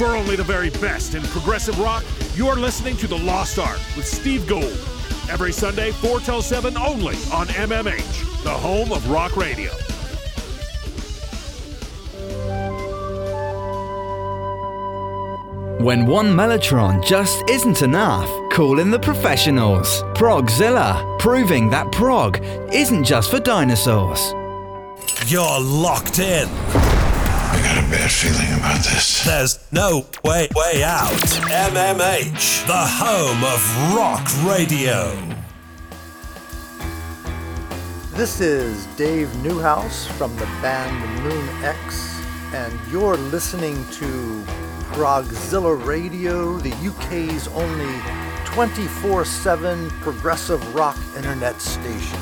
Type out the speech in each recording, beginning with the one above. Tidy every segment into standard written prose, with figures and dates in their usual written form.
For only the very best in progressive rock, you're listening to The Lost Art with Steve Gould. Every Sunday, 4 till 7 only on MMH, the home of rock radio. When one mellotron just isn't enough, call in the professionals. Progzilla, proving that prog isn't just for dinosaurs. You're locked in. I got a bad feeling about this. There's no way out. MMH, the home of rock radio. This is Dave Newhouse from the band Moon X, and you're listening to Progzilla Radio, the UK's only 24/7 progressive rock internet station.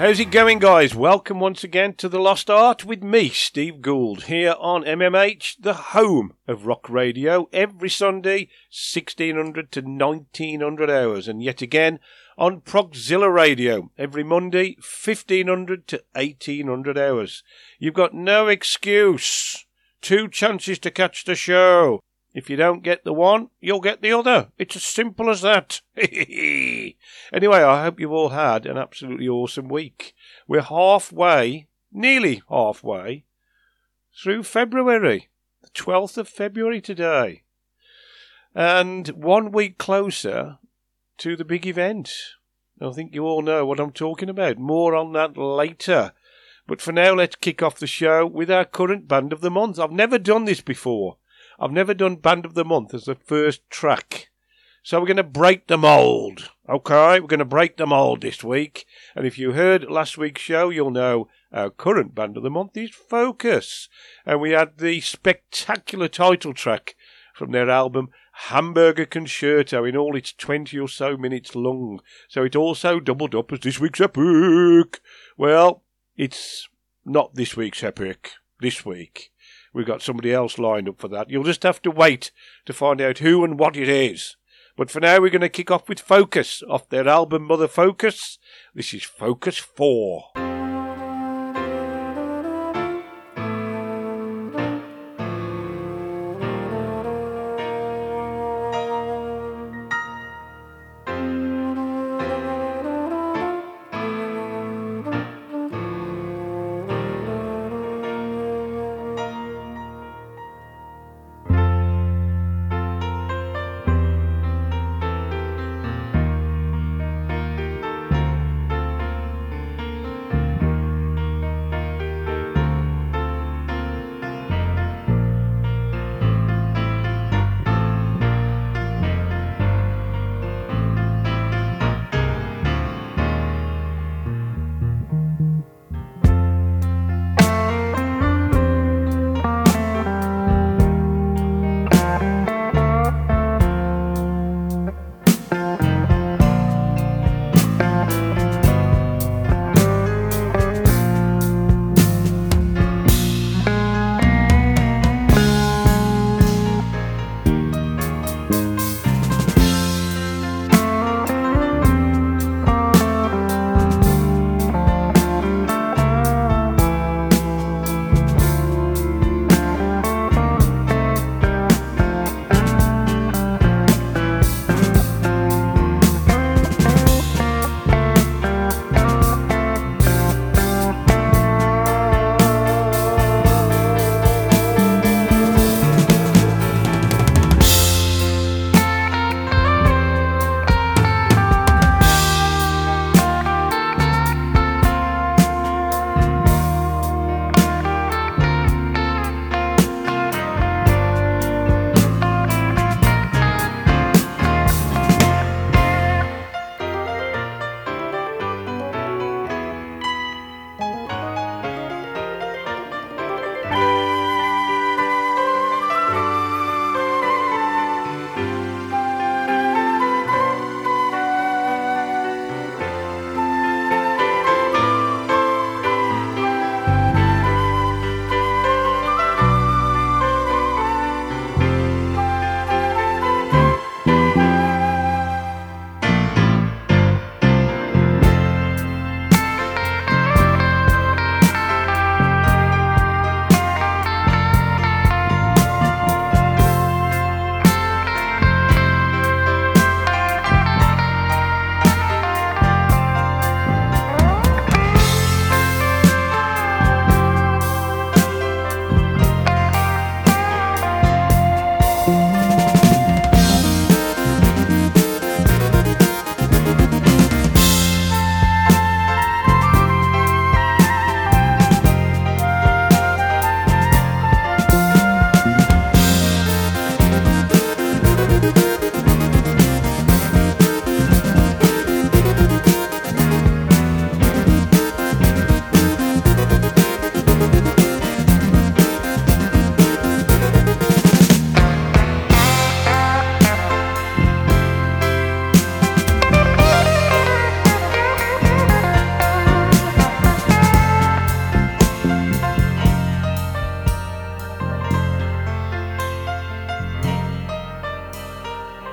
How's it going, guys? Welcome once again to The Lost Art with me, Steve Gould, here on MMH, the home of rock radio, every Sunday, 1600 to 1900 hours, and yet again on Progzilla Radio, every Monday, 1500 to 1800 hours. You've got no excuse. 2 chances to catch the show. If you don't get the one, you'll get the other. It's as simple as that. Anyway, I hope you've all had an absolutely awesome week. We're nearly halfway, through February. The 12th of February today. And 1 week closer to the big event. I think you all know what I'm talking about. More on that later. But for now, let's kick off the show with our current Band of the Month. I've never done this before. I've never done Band of the Month as the first track. So we're going to break the mould. Okay, we're going to break the mould this week. And if you heard last week's show, you'll know our current Band of the Month is Focus. And we had the spectacular title track from their album Hamburger Concerto in all its 20 or so minutes long. So it also doubled up as this week's epic. Well, it's not this week's epic. This week, we've got somebody else lined up for that. You'll just have to wait to find out who and what it is. But for now, we're going to kick off with Focus, off their album Mother Focus. This is Focus 4.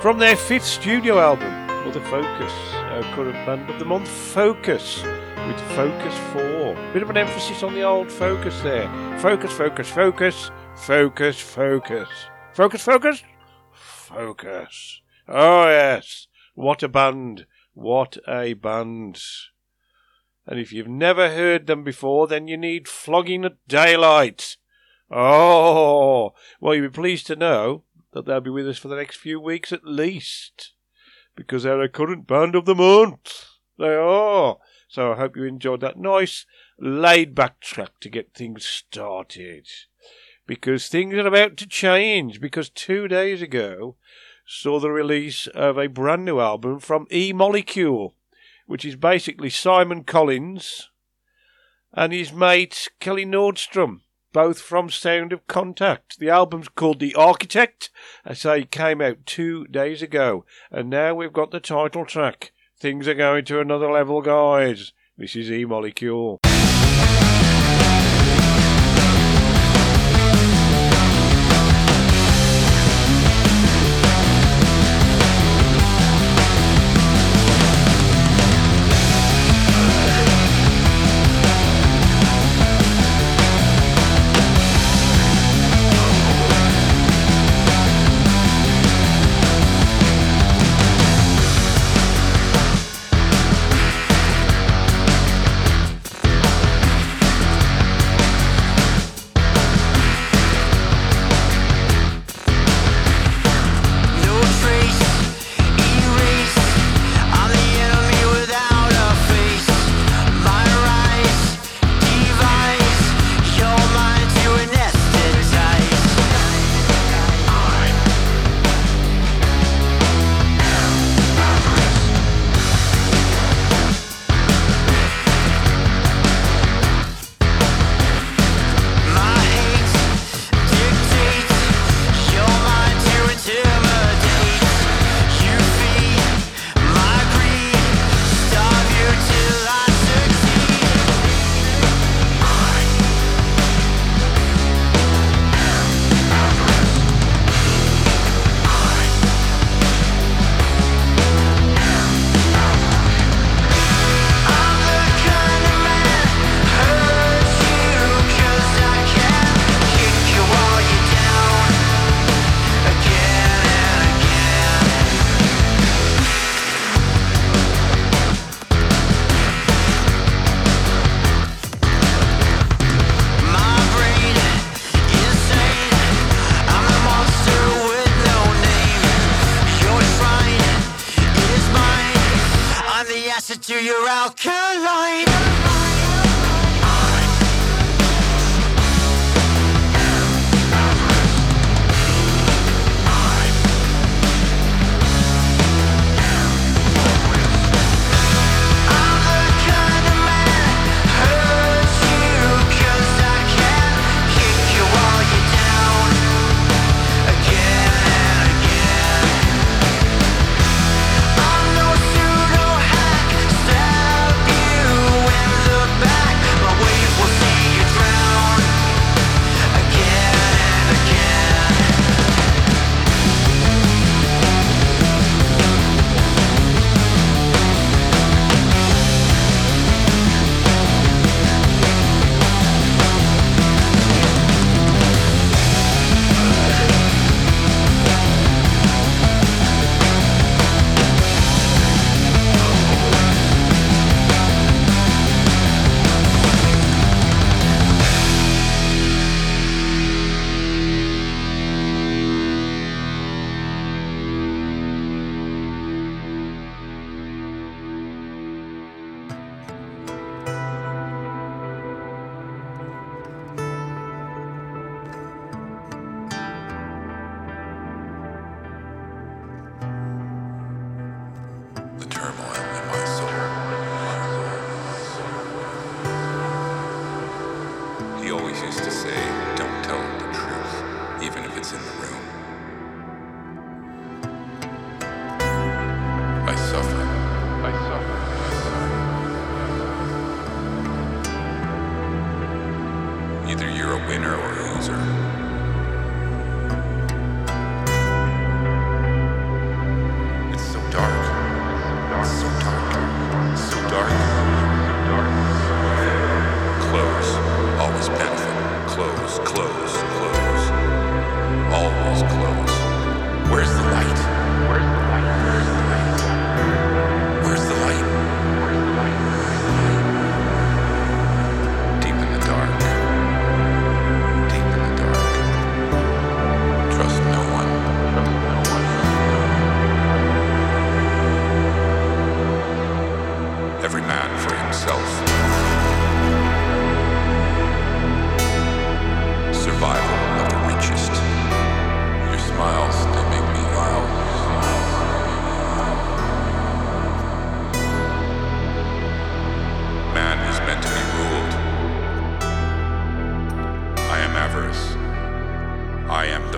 from their fifth studio album, Mother Focus. Our current band of the month, Focus, with Focus 4. Bit of an emphasis on the old Focus there. Focus, focus, focus, focus, focus. Focus, focus, focus. Oh yes, what a band. What a band. And if you've never heard them before, then you need flogging at daylight. Oh, well, you'll be pleased to know that they'll be with us for the next few weeks at least, because they're a current band of the month. They are. So I hope you enjoyed that nice laid-back track to get things started, because things are about to change, because 2 days ago saw the release of a brand new album from E-Molecule, which is basically Simon Collins and his mate Kelly Nordstrom, both from Sound of Contact. The album's called The Architect, as I say, came out 2 days ago, and now we've got the title track. Things are going to another level, guys. This is E-Molecule.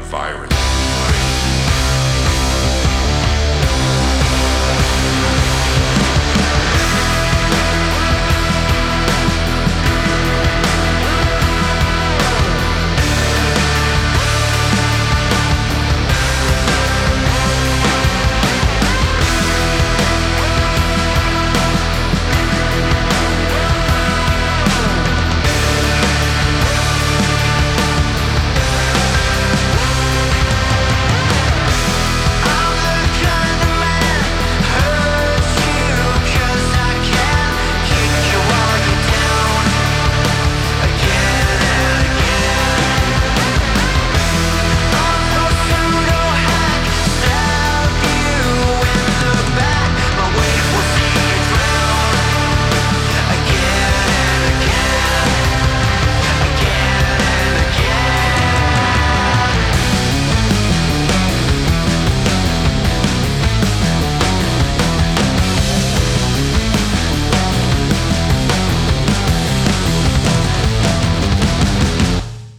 virus.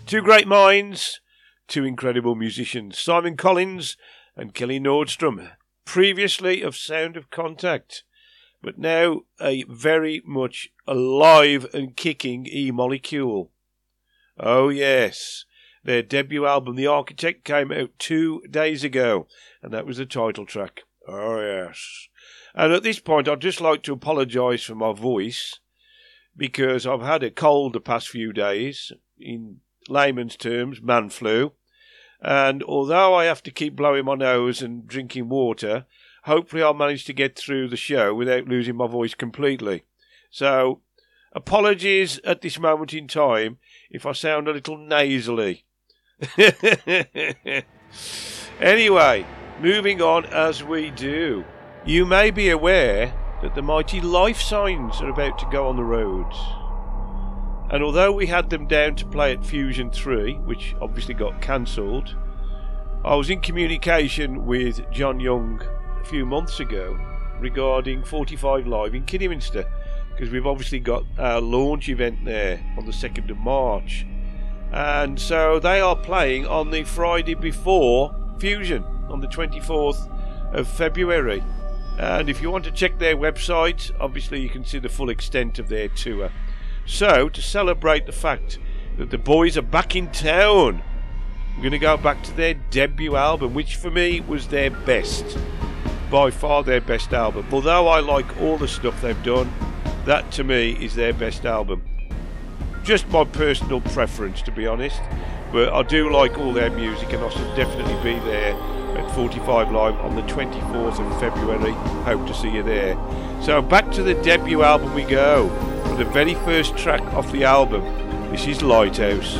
Two great minds, two incredible musicians, Simon Collins and Kelly Nordstrom, previously of Sound of Contact, but now a very much alive and kicking E-Molecule. Oh yes, their debut album, The Architect, came out 2 days ago, and that was the title track. Oh yes. And at this point, I'd just like to apologise for my voice, because I've had a cold the past few days, in layman's terms, man flu, and although I have to keep blowing my nose and drinking water, hopefully I'll manage to get through the show without losing my voice completely. So, apologies at this moment in time if I sound a little nasally. Anyway, moving on as we do. You may be aware that the mighty Life Signs are about to go on the roads. And although we had them down to play at Fusion 3, which obviously got cancelled, I was in communication with John Young a few months ago regarding 45 Live in Kidderminster, because we've obviously got our launch event there on the 2nd of March. And so they are playing on the Friday before Fusion, on the 24th of February. And if you want to check their website, obviously you can see the full extent of their tour. So, to celebrate the fact that the boys are back in town, we're going to go back to their debut album, which for me was their best, by far their best album. Although I like all the stuff they've done, that to me is their best album. Just my personal preference, to be honest, but I do like all their music, and I should definitely be there at 45 Live on the 24th of February. Hope to see you there. So back to the debut album we go. For the very first track off the album, this is Lighthouse.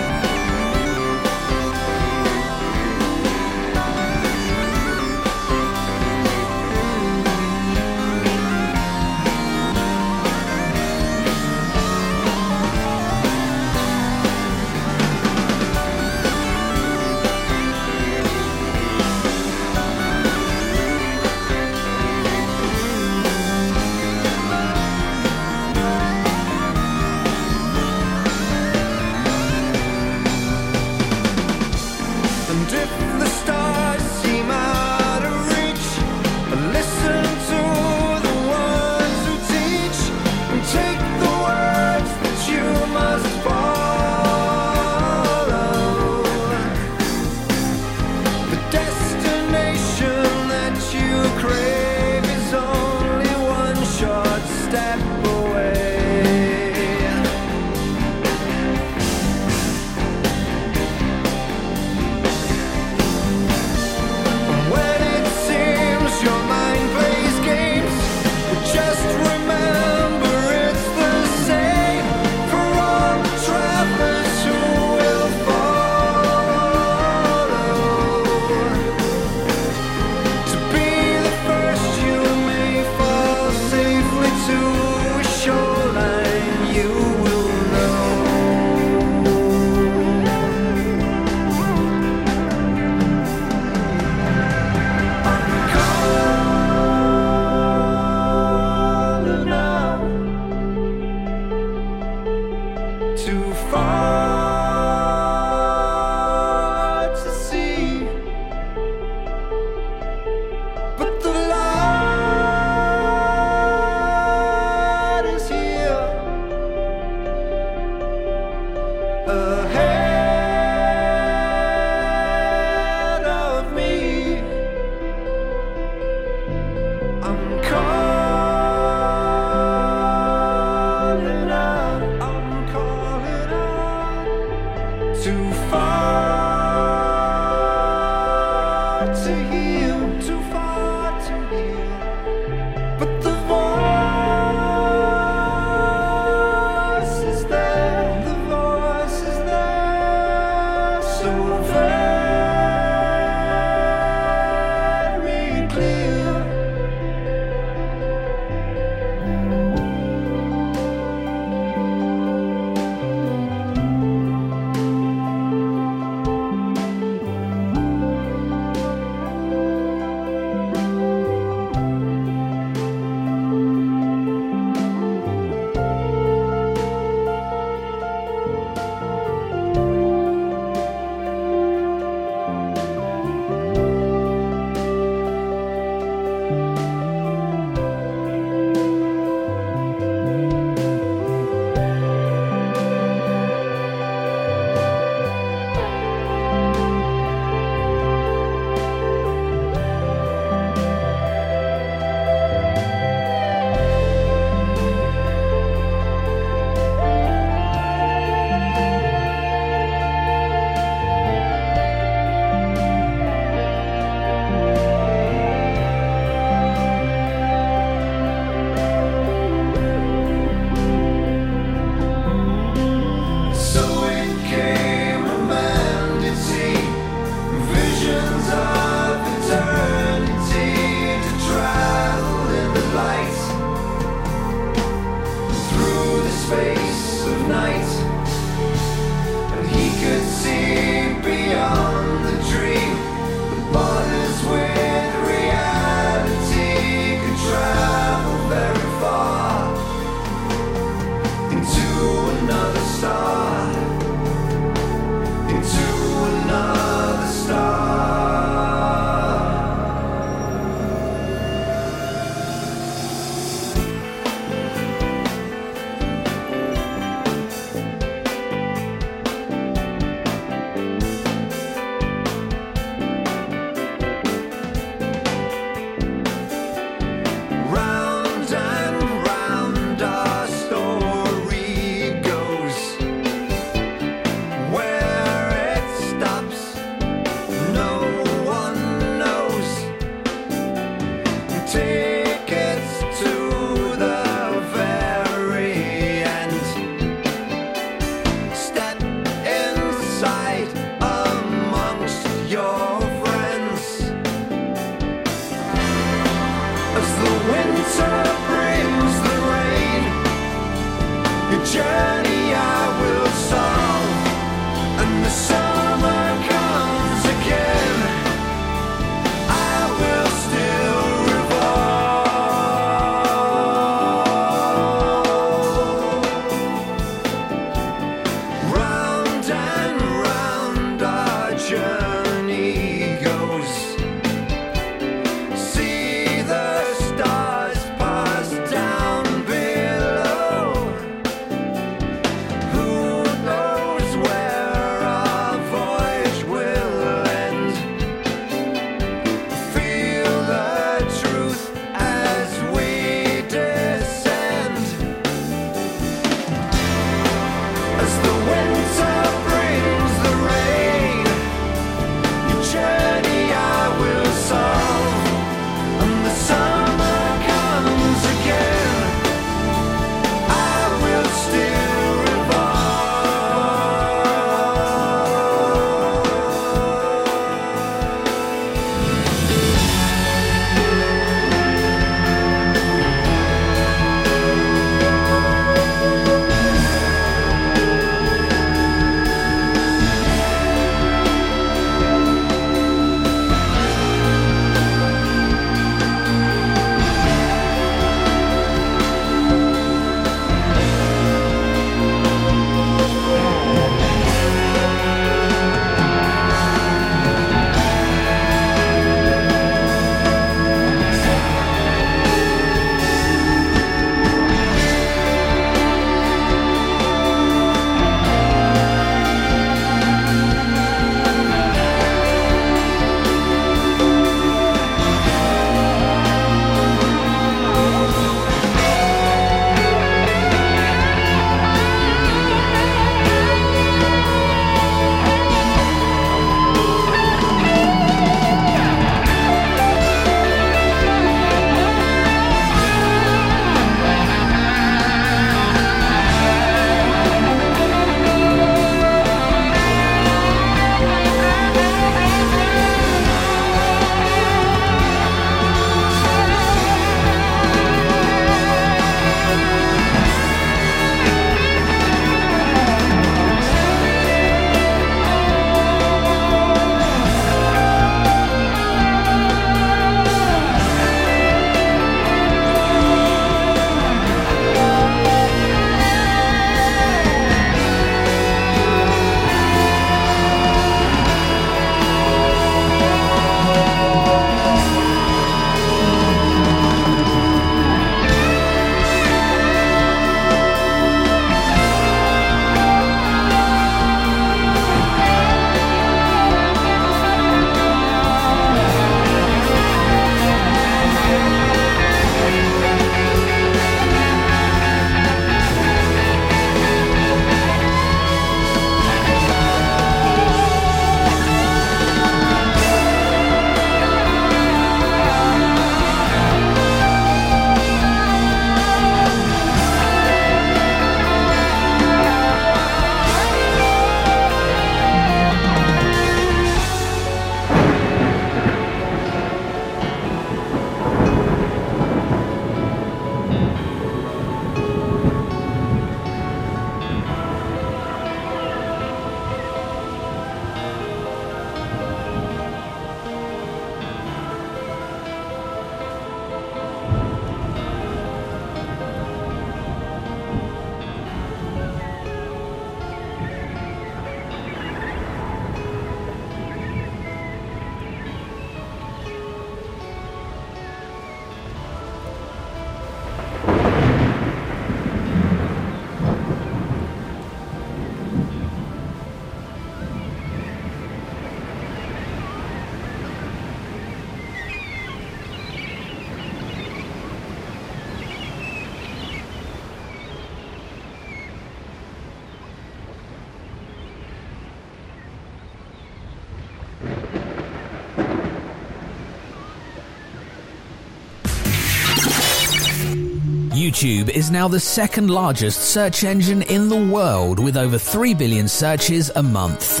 YouTube is now the second largest search engine in the world with over 3 billion searches a month.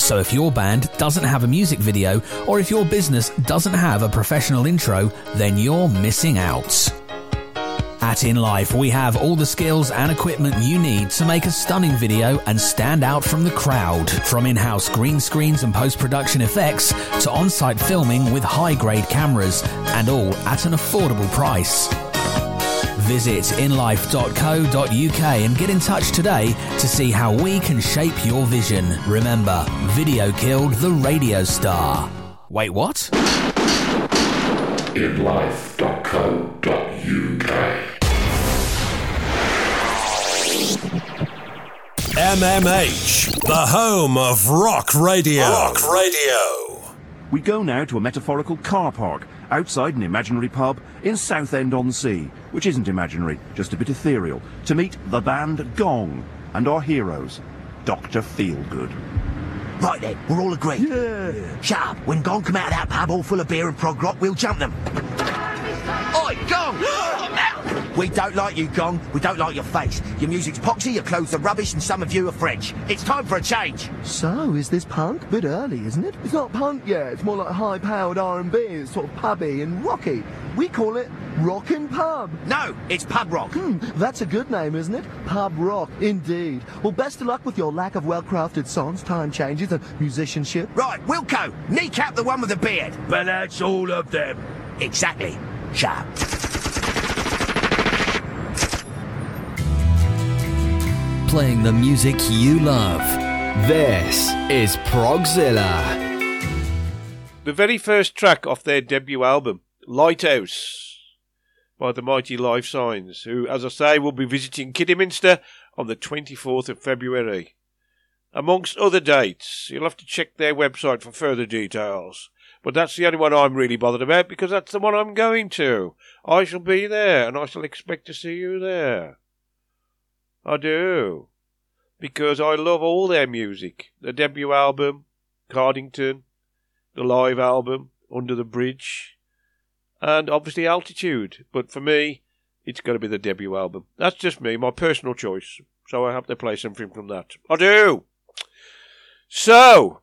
So if your band doesn't have a music video, or if your business doesn't have a professional intro, then you're missing out. At In Life, we have all the skills and equipment you need to make a stunning video and stand out from the crowd. From in-house green screens and post-production effects to on-site filming with high-grade cameras, and all at an affordable price. Visit inlife.co.uk and get in touch today to see how we can shape your vision. Remember, video killed the radio star. Wait, what? inlife.co.uk MMH, the home of rock radio. Rock radio. We go now to a metaphorical car park outside an imaginary pub in Southend-on-Sea, which isn't imaginary, just a bit ethereal, to meet the band Gong and our heroes, Dr. Feelgood. Right then, we're all agreed. Yeah. Shut up. When Gong come out of that pub all full of beer and prog rock, we'll jump them. Oi, Gong! We don't like you, Gong. We don't like your face. Your music's poxy, your clothes are rubbish, and some of you are French. It's time for a change. So, is this punk? Bit early, isn't it? It's not punk yet. It's more like high-powered R&B. It's sort of pubby and rocky. We call it Rockin' Pub. No, it's Pub Rock. That's a good name, isn't it? Pub Rock, indeed. Well, best of luck with your lack of well-crafted songs, time changes, and musicianship. Right, Wilco, kneecap the one with the beard. But that's all of them. Exactly. Shut up. Playing the music you love. This is Progzilla. The very first track off their debut album, Lighthouse, by the mighty Life Signs, who, as I say, will be visiting Kidderminster on the 24th of February. Amongst other dates, you'll have to check their website for further details. But that's the only one I'm really bothered about, because that's the one I'm going to. I shall be there, and I shall expect to see you there. I do, because I love all their music. The debut album, Cardington, the live album, Under the Bridge, and obviously Altitude. But for me, it's got to be the debut album. That's just me, my personal choice. So I have to play something from that. I do! So,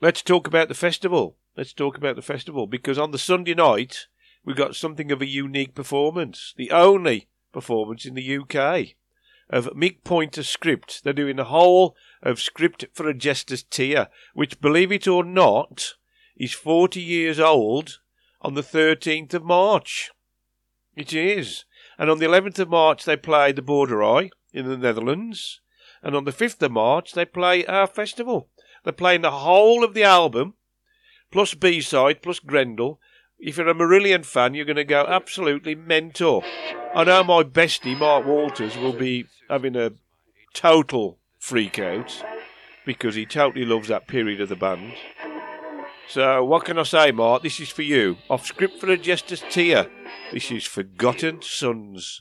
let's talk about the festival. Because on the Sunday night, we got something of a unique performance. The only performance in the UK of Mick Pointer Script. They're doing the whole of Script for a Jester's Tear, which, believe it or not, is 40 years old on the 13th of March. It is. And on the 11th of March, they play the Bordereye in the Netherlands. And on the 5th of March, they play our festival. They're playing the whole of the album, plus B-side, plus Grendel. If you're a Marillion fan, you're going to go absolutely mental. I know my bestie, Mark Walters, will be having a total freak out because he totally loves that period of the band. So, what can I say, Mark? This is for you. Off Script for a Jester's Tear. This is Forgotten Sons.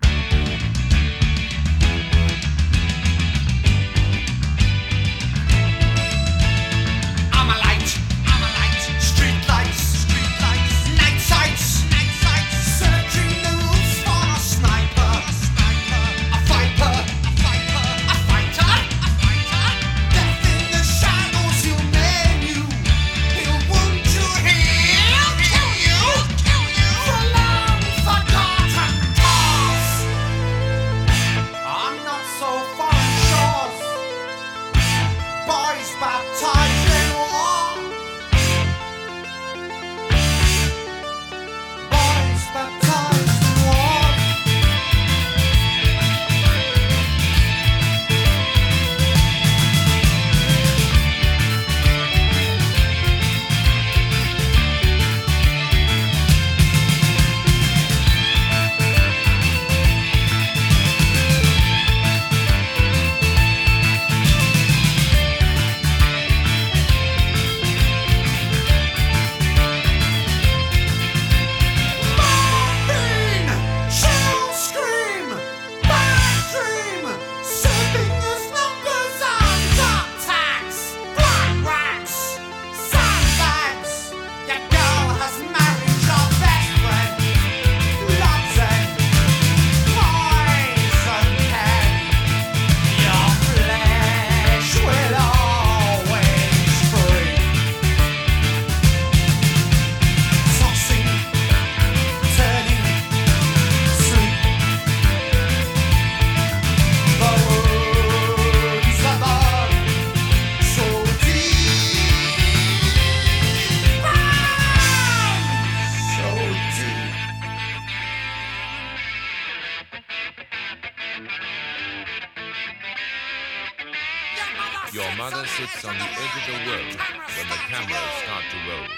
Your mother sits on the edge of the world when the cameras start to roll.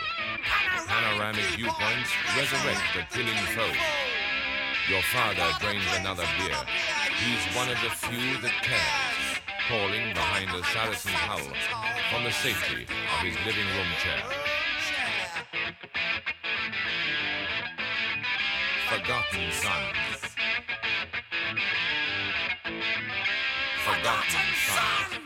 Panoramic viewpoints resurrect the killing foe. Your father drains another beer. He's one of the few that cares, calling behind a Saracen howl from the safety of his living room chair. Forgotten Sons. Forgotten Sons.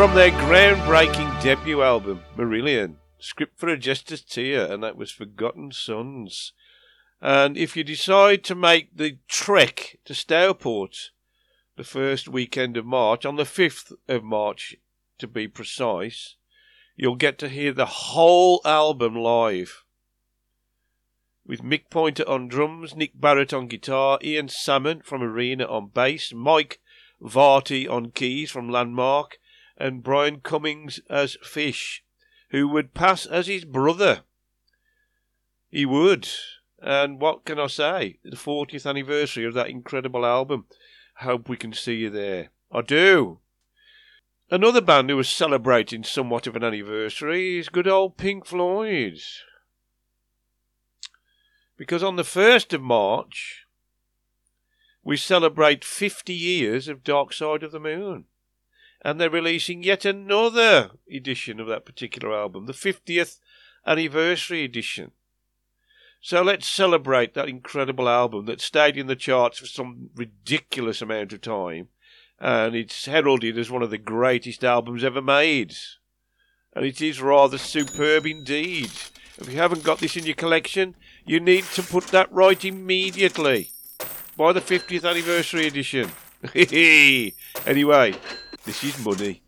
From their groundbreaking debut album, Marillion, Script for a Jester's Tear, and that was Forgotten Sons. And if you decide to make the trek to Stourport the first weekend of March, on the 5th of March to be precise, you'll get to hear the whole album live, with Mick Pointer on drums, Nick Barrett on guitar, Ian Salmon from Arena on bass, Mike Varty on keys from Landmark, and Brian Cummings as Fish, who would pass as his brother. He would. And what can I say? The 40th anniversary of that incredible album. Hope we can see you there. I do. Another band who was celebrating somewhat of an anniversary is good old Pink Floyd. Because on the 1st of March, we celebrate 50 years of Dark Side of the Moon. And they're releasing yet another edition of that particular album, the 50th anniversary edition. So let's celebrate that incredible album that stayed in the charts for some ridiculous amount of time, and it's heralded as one of the greatest albums ever made. And it is rather superb indeed. If you haven't got this in your collection, you need to put that right immediately. By the 50th anniversary edition. Anyway, this is Money.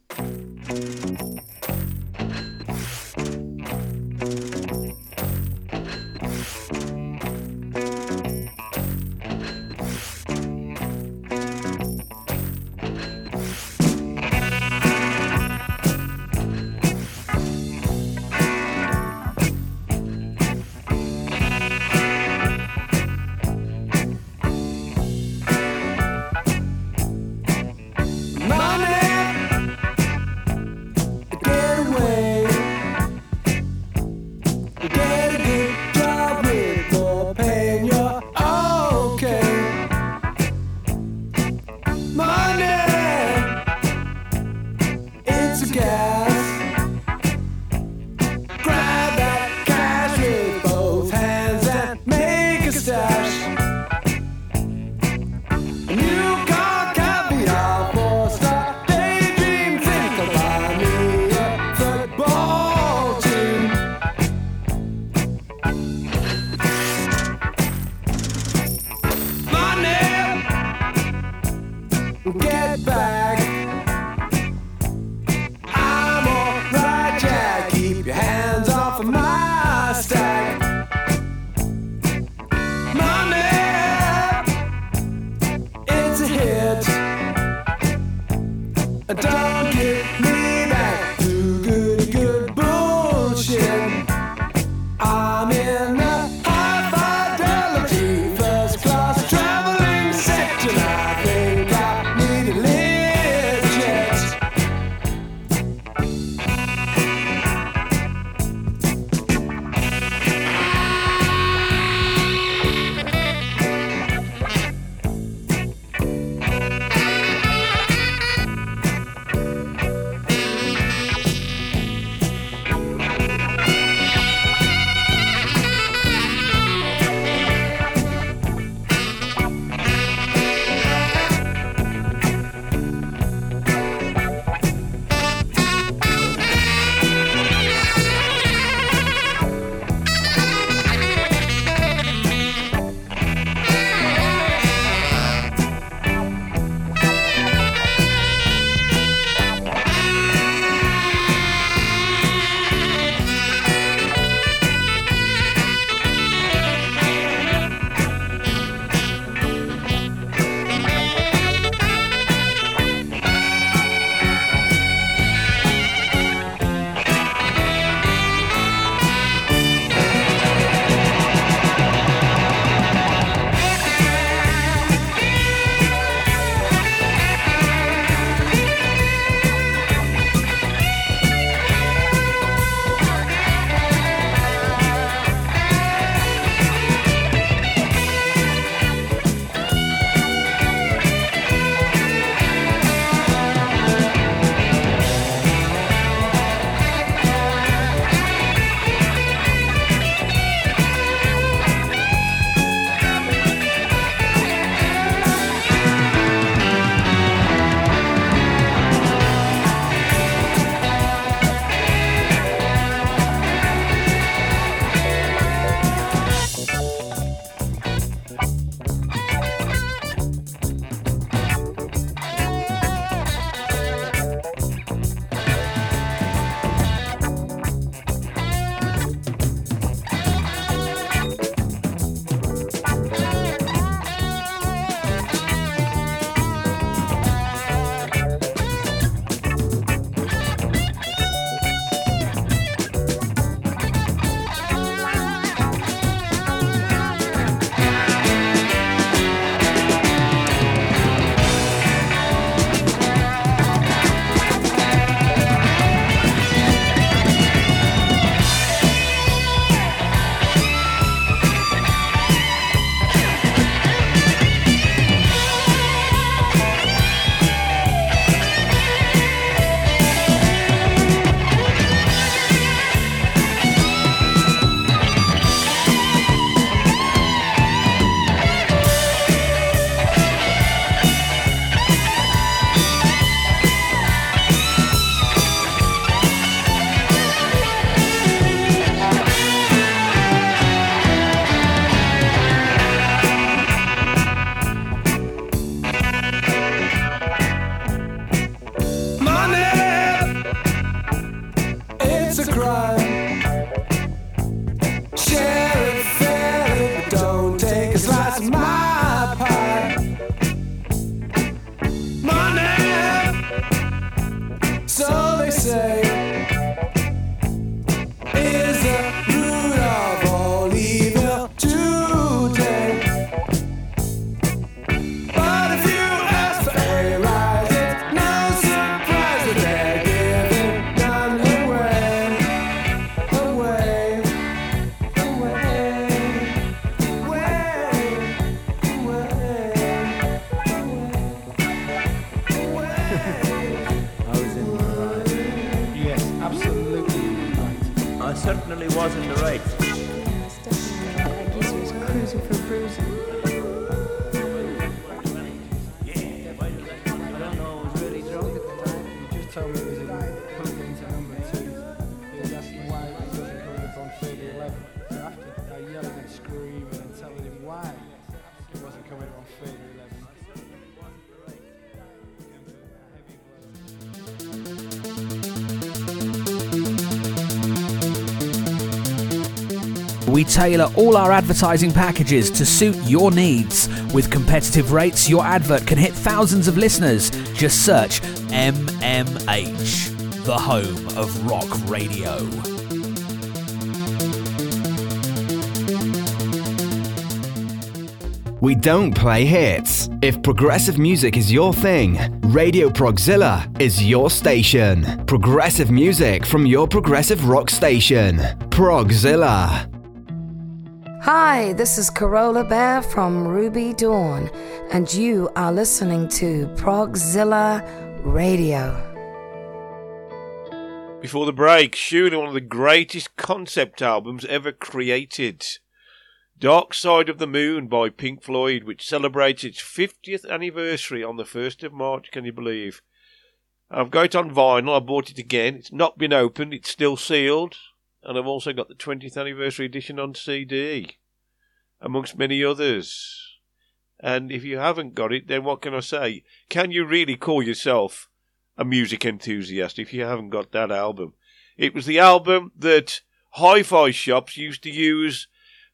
it's a crime. Share it, fair it, don't take a slice of my pie. Money, so they say, is the root of all evil today. But if you ask for a rise, it's no surprise that they're giving none away. I was in the right. Yes, absolutely right. I certainly was in the right. Yes, definitely. I guess he was cruising for a bruising. I don't know, I was really drunk at the time. You just told me it was a punk into number two. He was asking why it wasn't coming up on 30/11. So after I yelled and screaming and telling him why it wasn't coming up on 30/11. We tailor all our advertising packages to suit your needs. With competitive rates, your advert can hit thousands of listeners. Just search MMH, the home of rock radio. We don't play hits. If progressive music is your thing, Radio Progzilla is your station. Progressive music from your progressive rock station, Progzilla. Hi, this is Carola Bear from Ruby Dawn, and you are listening to Progzilla Radio. Before the break, surely one of the greatest concept albums ever created. Dark Side of the Moon by Pink Floyd, which celebrates its 50th anniversary on the 1st of March, can you believe? I've got it on vinyl, I bought it again, it's not been opened, it's still sealed. And I've also got the 20th anniversary edition on CD, amongst many others. And if you haven't got it, then what can I say? Can you really call yourself a music enthusiast if you haven't got that album? It was the album that hi-fi shops used to use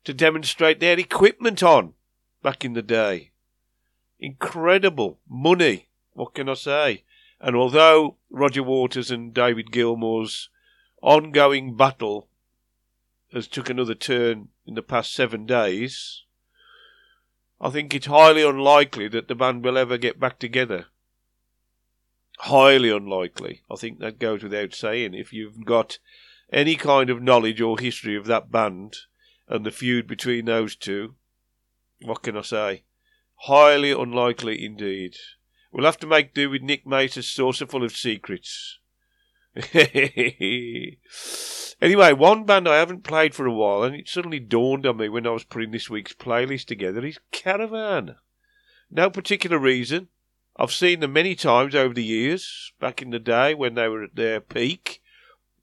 to demonstrate their equipment on back in the day. Incredible money, what can I say? And although Roger Waters and David Gilmour's ongoing battle has took another turn in the past 7 days, I think it's highly unlikely that the band will ever get back together. Highly unlikely. I think that goes without saying. If you've got any kind of knowledge or history of that band and the feud between those two, what can I say? Highly unlikely indeed. We'll have to make do with Nick Mace's saucer full of secrets. Anyway, one band I haven't played for a while, and it suddenly dawned on me when I was putting this week's playlist together, is Caravan. No particular reason. I've seen them many times over the years, back in the day when they were at their peak,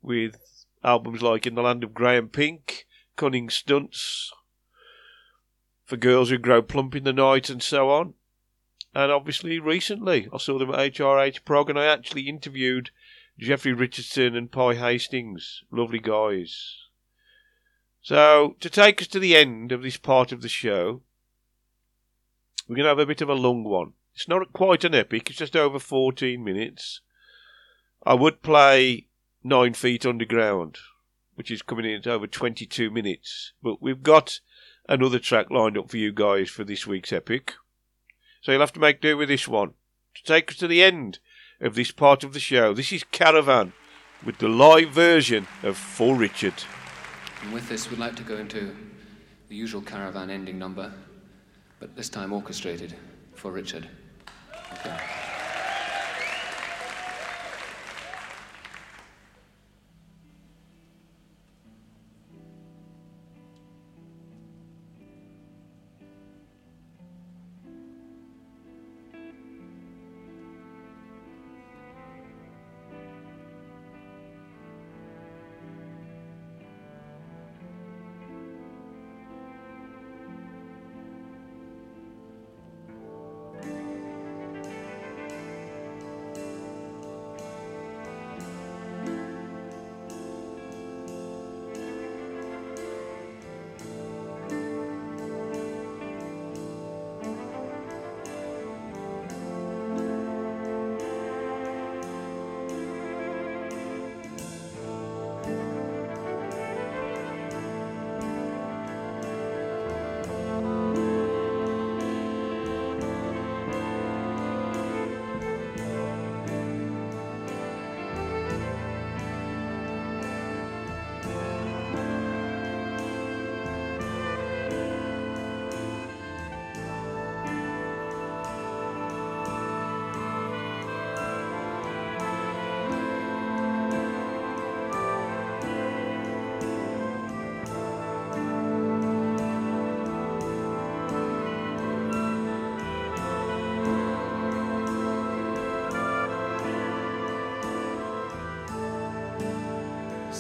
with albums like In the Land of Grey and Pink, Cunning Stunts, For Girls Who Grow Plump in the Night, and so on. And obviously recently I saw them at HRH Prog, and I actually interviewed Jeffrey Richardson and Pi Hastings, lovely guys. So, to take us to the end of this part of the show, we're going to have a bit of a long one. It's not quite an epic, it's just over 14 minutes. I would play 9 Feet Underground, which is coming in at over 22 minutes. But we've got another track lined up for you guys for this week's epic. So you'll have to make do with this one. To take us to the end of this part of the show, this is Caravan with the live version of For Richard. And with this we'd like to go into the usual Caravan ending number, but this time orchestrated, For Richard. Okay.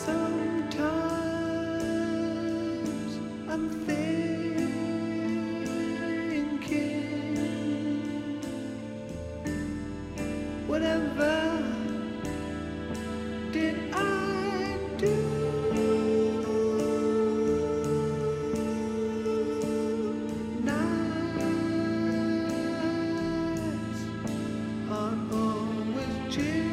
Sometimes I'm thinking whatever did I do? Nights are always chilly.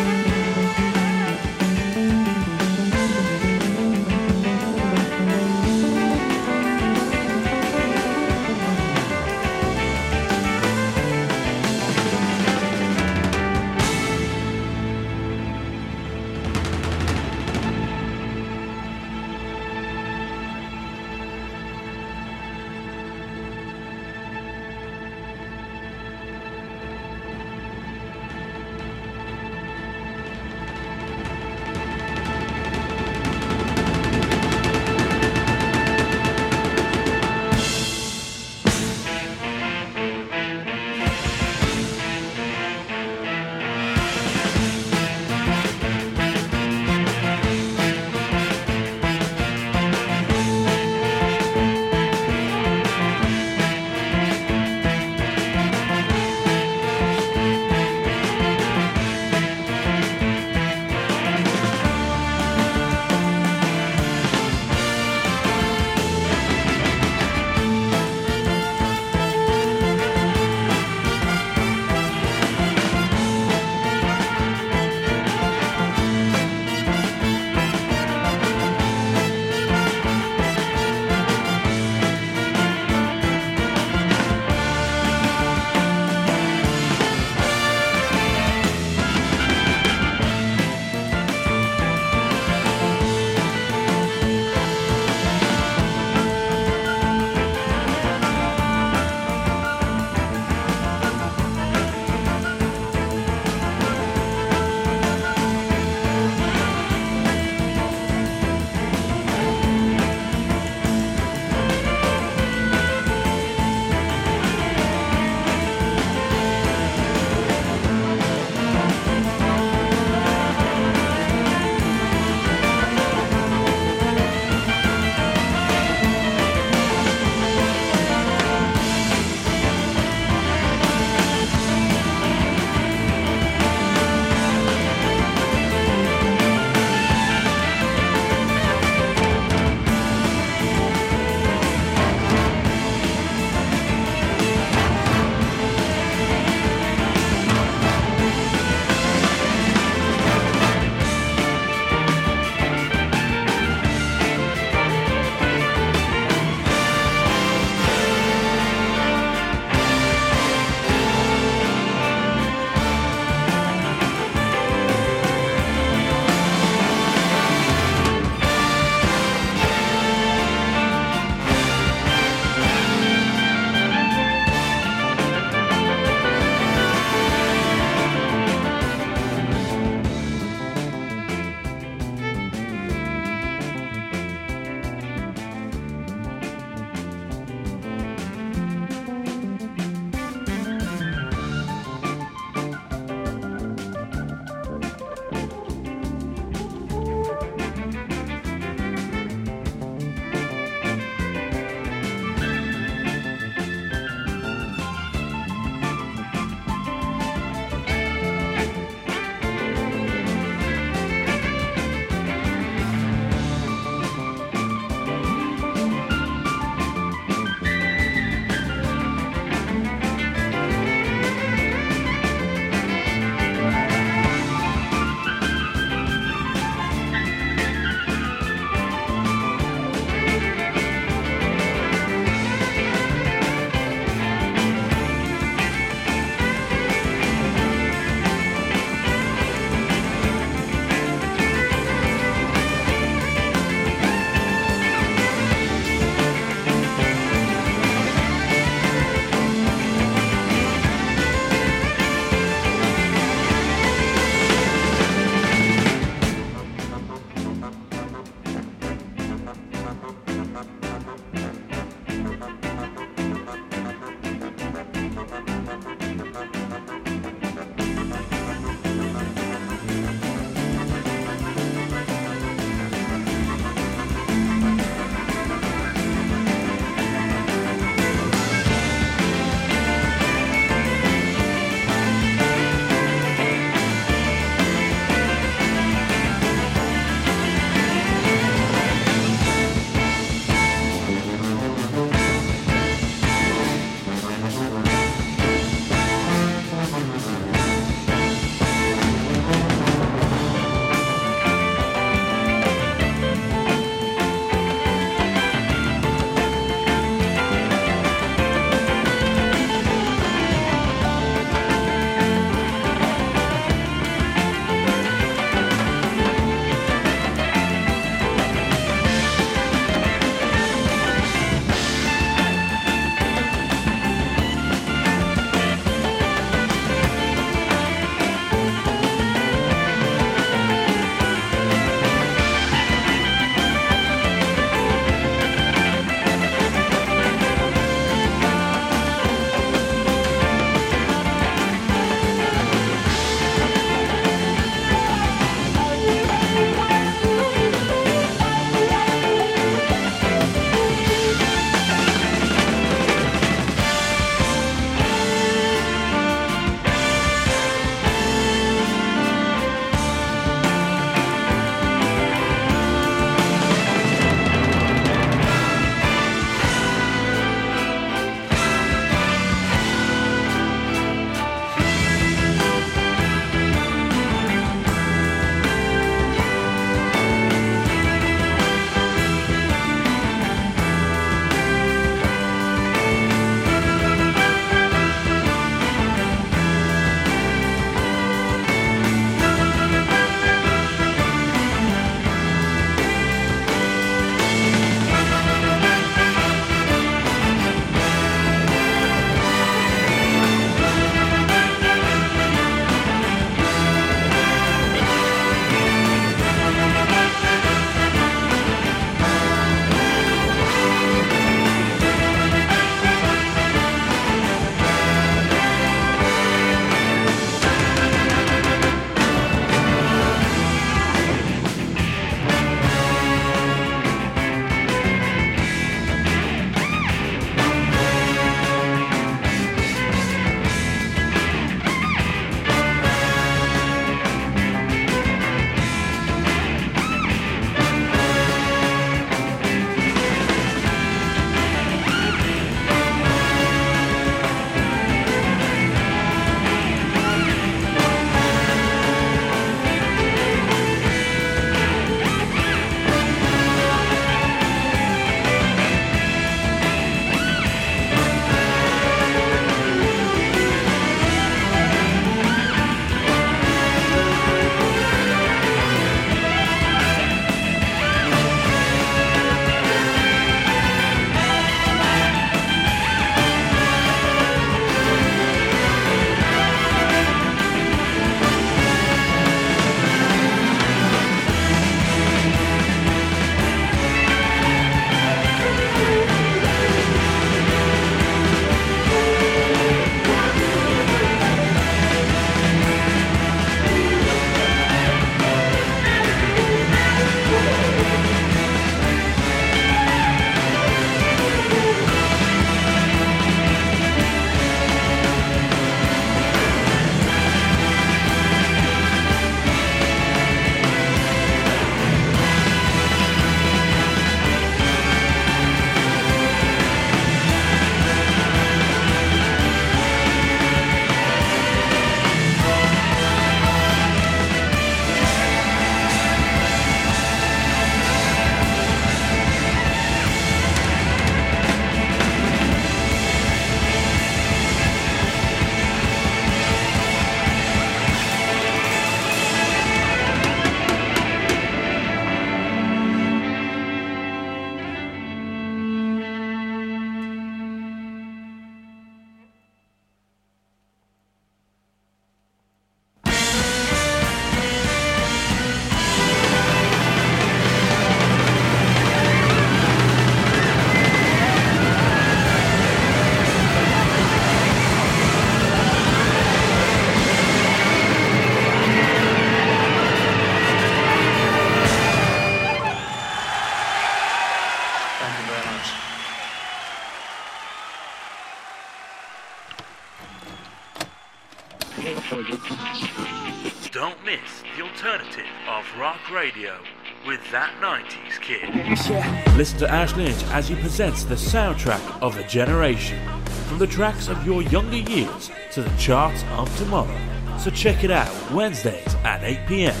Don't miss the alternative of rock radio with That 90s Kid. Listen to Ash Lynch as he presents the soundtrack of a generation, from the tracks of your younger years to the charts of tomorrow. So check it out Wednesdays at 8 p.m.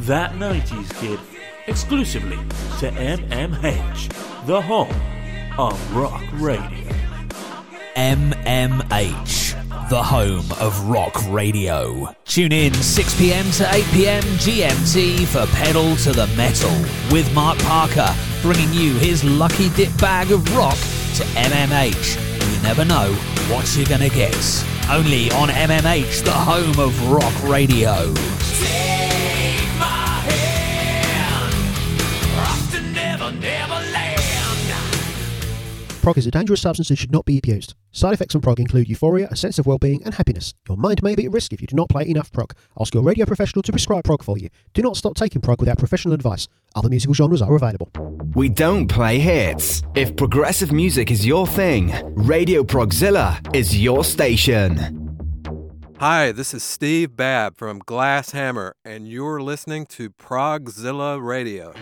That 90s Kid, exclusively to MMH, the home of rock radio. MMH, the home of rock radio. Tune in 6 p.m. to 8 p.m. GMT for Pedal to the Metal with Mark Parker, bringing you his lucky dip bag of rock to MMH. You never know what you're going to get. Only on MMH, the home of rock radio. Prog is a dangerous substance and should not be abused. Side effects from prog include euphoria, a sense of well-being and happiness. Your mind may be at risk if you do not play enough prog. Ask your radio professional to prescribe prog for you. Do not stop taking prog without professional advice. Other musical genres are available. We don't play hits. If progressive music is your thing, Radio Progzilla is your station. Hi, this is Steve Babb from Glass Hammer, and you're listening to Progzilla Radio.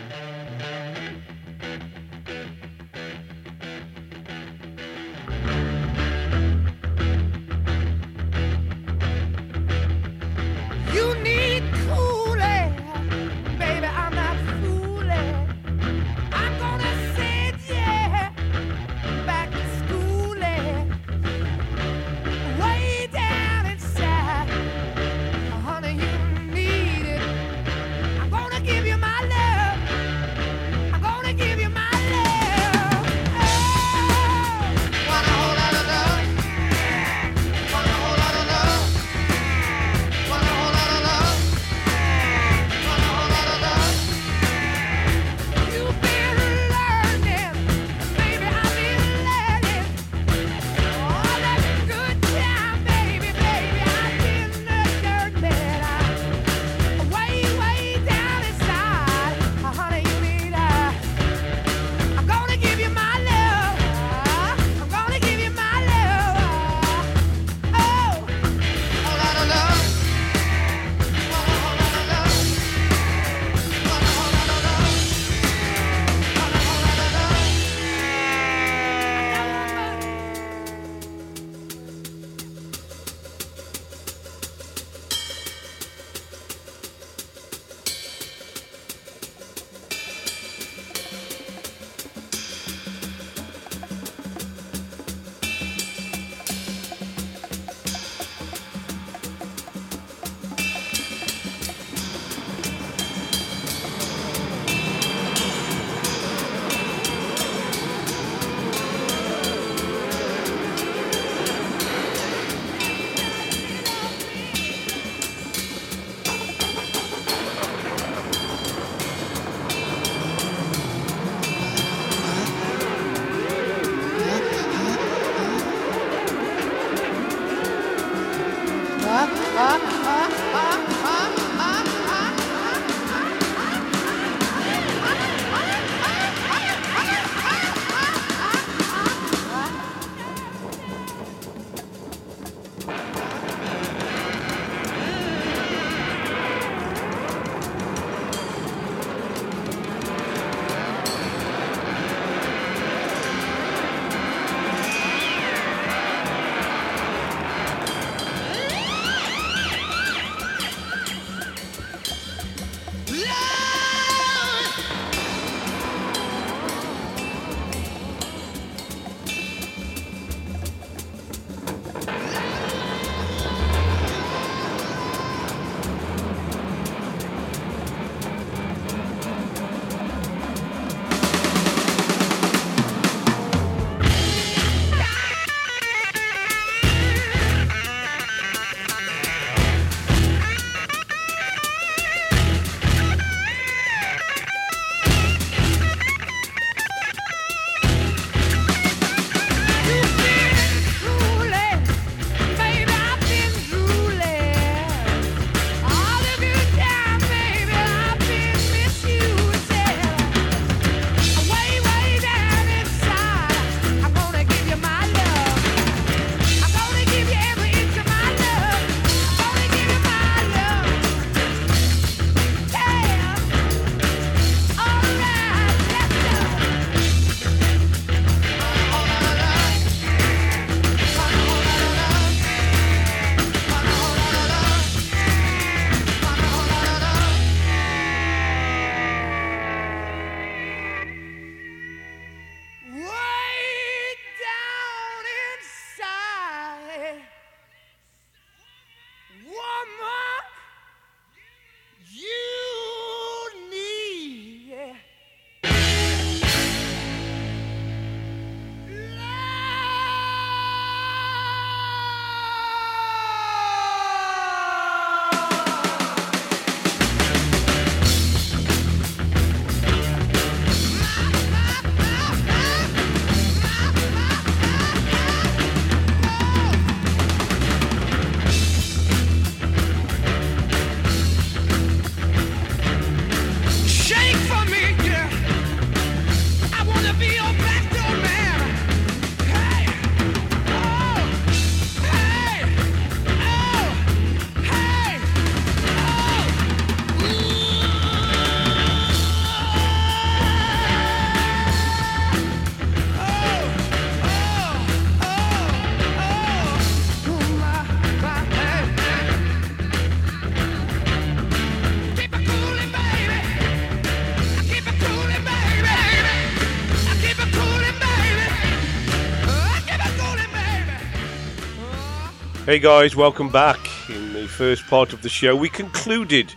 Hey guys, welcome back. In the first part of the show, we concluded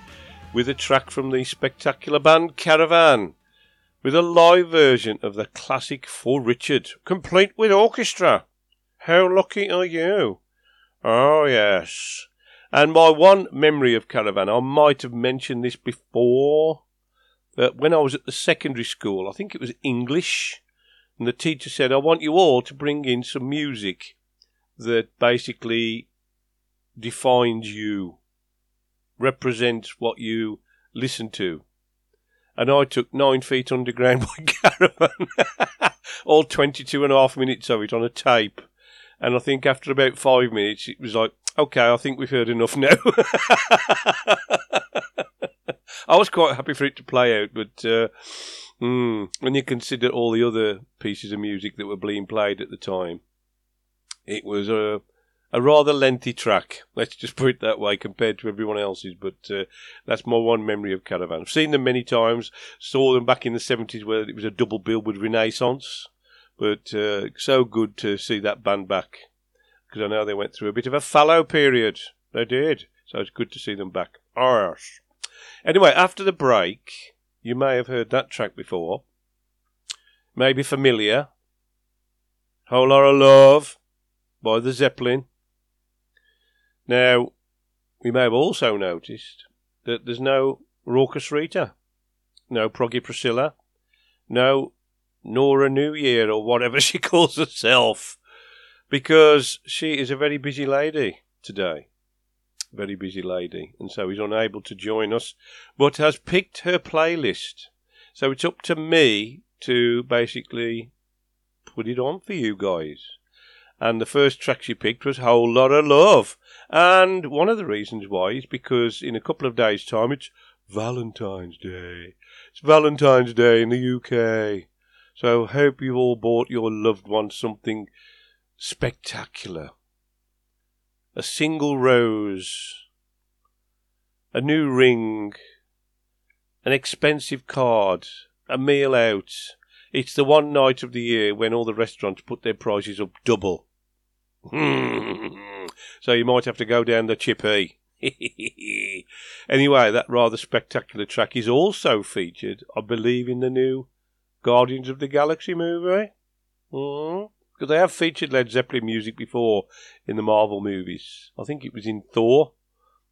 with a track from the spectacular band Caravan, with a live version of the classic For Richard, complete with orchestra. How lucky are you? Oh yes. And my one memory of Caravan, I might have mentioned this before, that when I was at the secondary school, I think it was English, and the teacher said, I want you all to bring in some music that basically defines you, represents what you listen to. And I took 9 Feet Underground by Caravan, all 22 and a half minutes of it on a tape. And I think after about 5 minutes, it was like, okay, I think we've heard enough now. I was quite happy for it to play out, but when you consider all the other pieces of music that were being played at the time, it was a rather lengthy track, let's just put it that way, compared to everyone else's, but that's my one memory of Caravan. I've seen them many times, saw them back in the 70s where it was a double bill with Renaissance, but so good to see that band back, because I know they went through a bit of a fallow period. They did, so it's good to see them back. Arse. Anyway, after the break, you may have heard that track before, maybe familiar, Whole Lotta Love by the Zeppelin. Now, we may have also noticed that there's no Raucous Rita, no Proggy Priscilla, no Nora New Year, or whatever she calls herself, because she is a very busy lady today. Very busy lady, and so is unable to join us, but has picked her playlist. So it's up to me to basically put it on for you guys. And the first track she picked was Whole Lotta Love. And one of the reasons why is because in a couple of days' time it's Valentine's Day. It's Valentine's Day in the UK. So hope you've all bought your loved one something spectacular. A single rose, a new ring, an expensive card, a meal out. It's the one night of the year when all the restaurants put their prices up double. So you might have to go down the chippy. Anyway, that rather spectacular track is also featured, I believe, in the new Guardians of the Galaxy movie. Because they have featured Led Zeppelin music before in the Marvel movies. I think it was in Thor.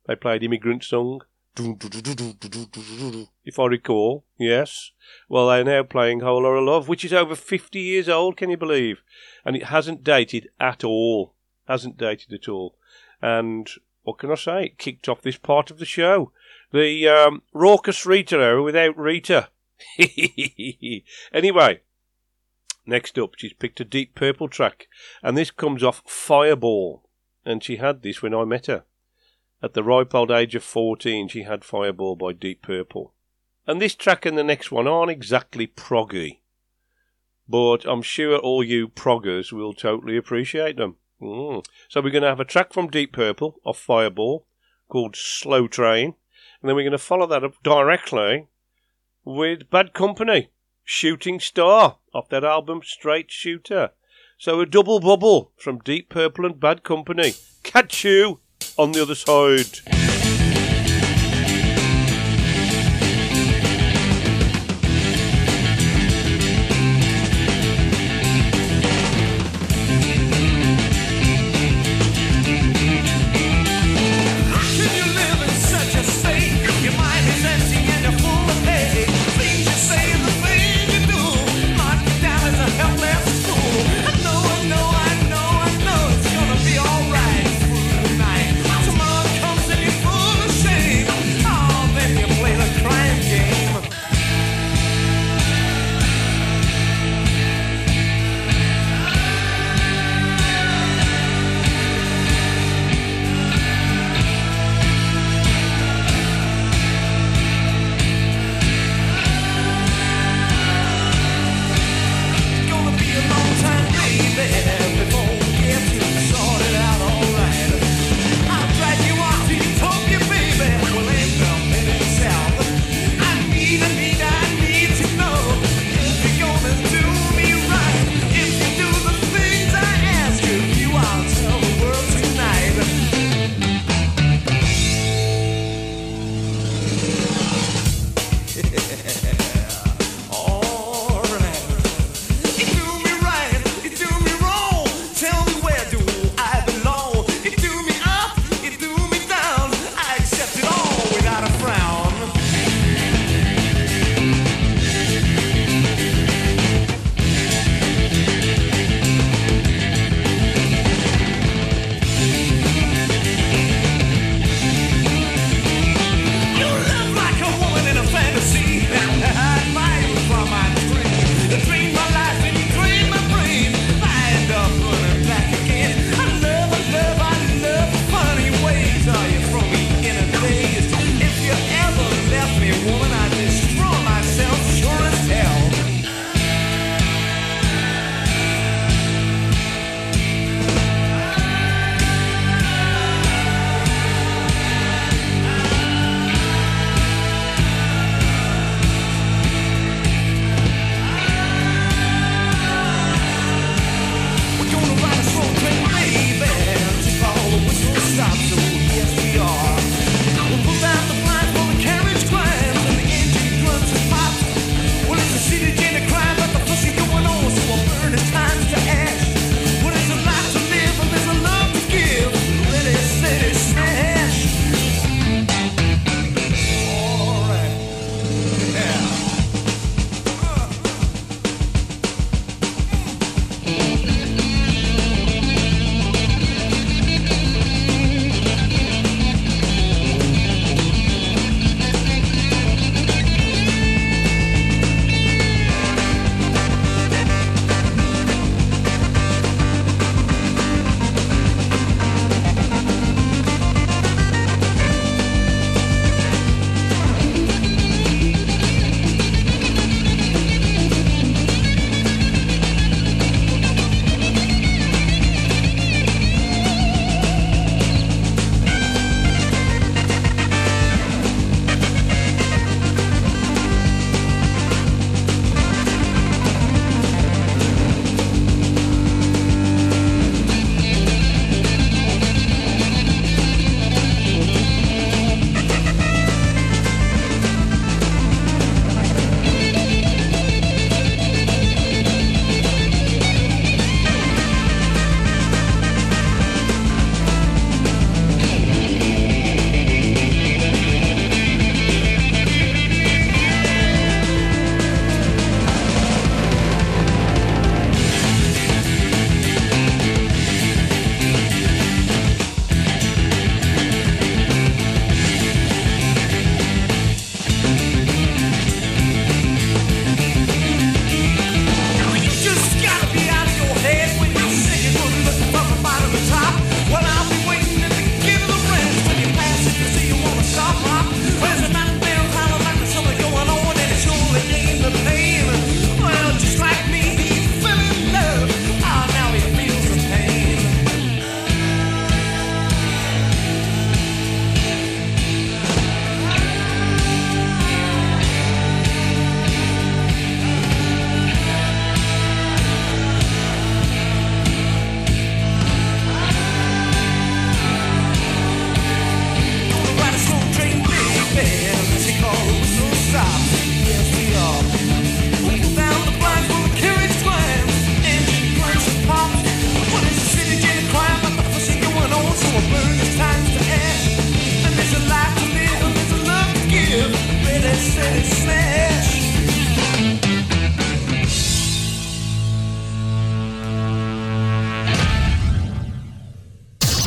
They played Immigrant Song, if I recall. Yes. Well, they're now playing Whole Lotta Love, which is over 50 years old, can you believe? And it hasn't dated at all. Hasn't dated at all. And what can I say? It kicked off this part of the show. The Raucous Rita era without Rita. Anyway, next up, she's picked a Deep Purple track. And this comes off Fireball. And she had this when I met her. At the ripe old age of 14, she had Fireball by Deep Purple. And this track and the next one aren't exactly proggy, but I'm sure all you proggers will totally appreciate them. So we're going to have a track from Deep Purple off Fireball called Slow Train, and then we're going to follow that up directly with Bad Company, Shooting Star, off that album Straight Shooter. So a double bubble from Deep Purple and Bad Company. Catch you on the other side.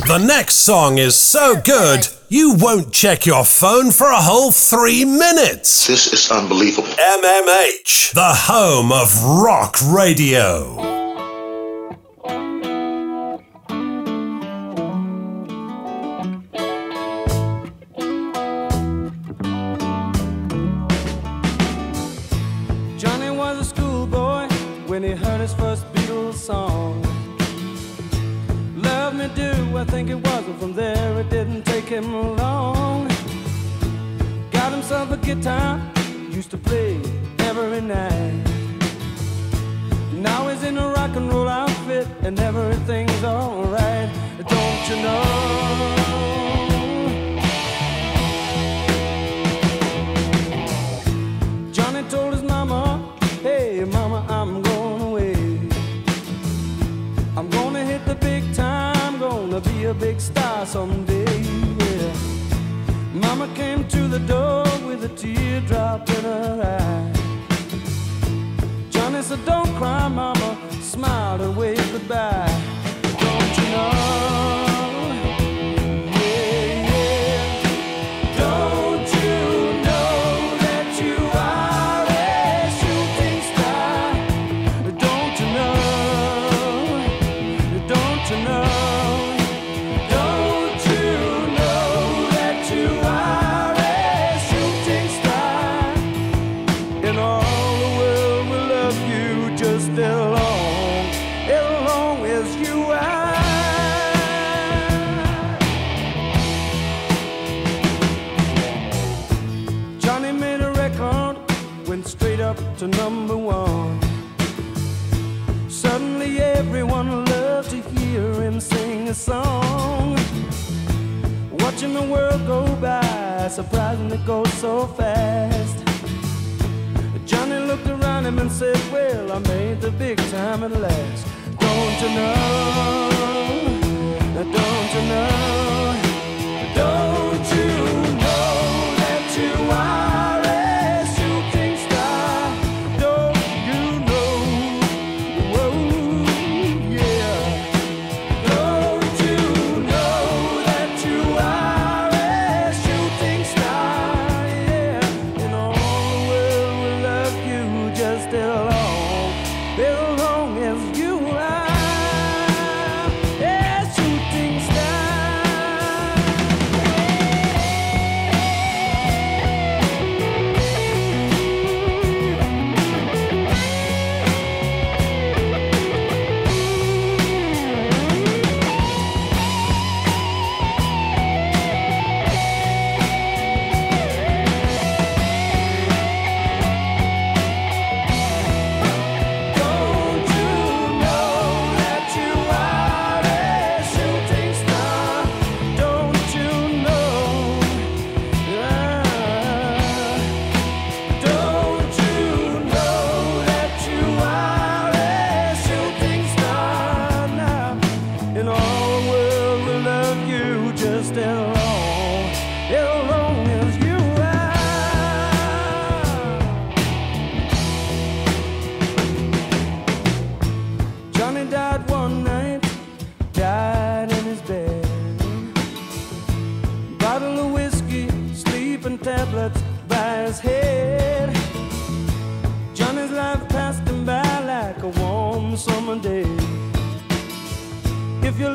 The next song is so good, you won't check your phone for a whole 3 minutes. This is unbelievable. MMH, the home of rock radio. You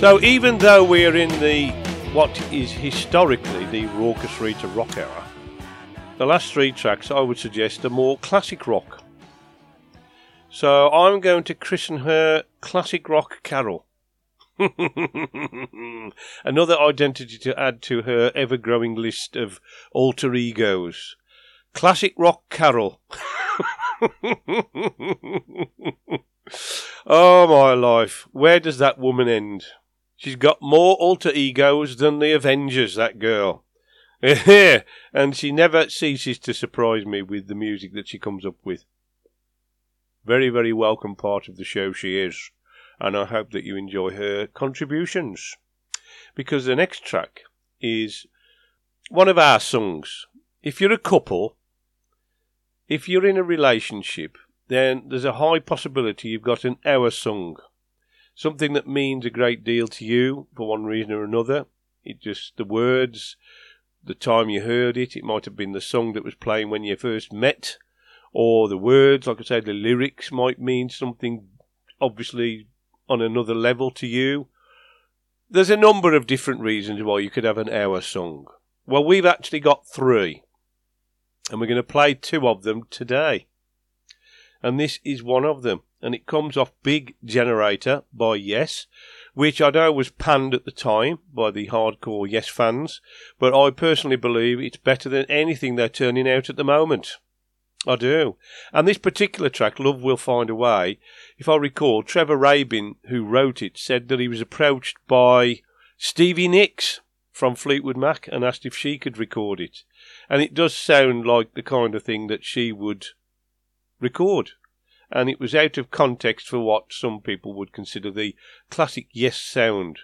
So even though we're in the what is historically the Raucous Rita rock era, the last three tracks I would suggest are more classic rock. So I'm going to christen her Classic Rock Carol. Another identity to add to her ever-growing list of alter egos. Classic Rock Carol. Oh, my life. Where does that woman end? She's got more alter egos than the Avengers, that girl. And she never ceases to surprise me with the music that she comes up with. Very, very welcome part of the show she is, and I hope that you enjoy her contributions, because the next track is one of our songs. If you're a couple, if you're in a relationship, then there's a high possibility you've got an hour song, something that means a great deal to you for one reason or another. It just, the words, the time you heard it, it might have been the song that was playing when you first met, or the words, like I say, the lyrics might mean something obviously on another level to you. There's a number of different reasons why you could have an hour song. Well, we've actually got three, and we're going to play two of them today. And this is one of them, and it comes off Big Generator by Yes, which I know was panned at the time by the hardcore Yes fans, but I personally believe it's better than anything they're turning out at the moment. I do. And this particular track, Love Will Find a Way, if I recall, Trevor Rabin, who wrote it, said that he was approached by Stevie Nicks from Fleetwood Mac and asked if she could record it. And it does sound like the kind of thing that she would record. And it was out of context for what some people would consider the classic Yes sound.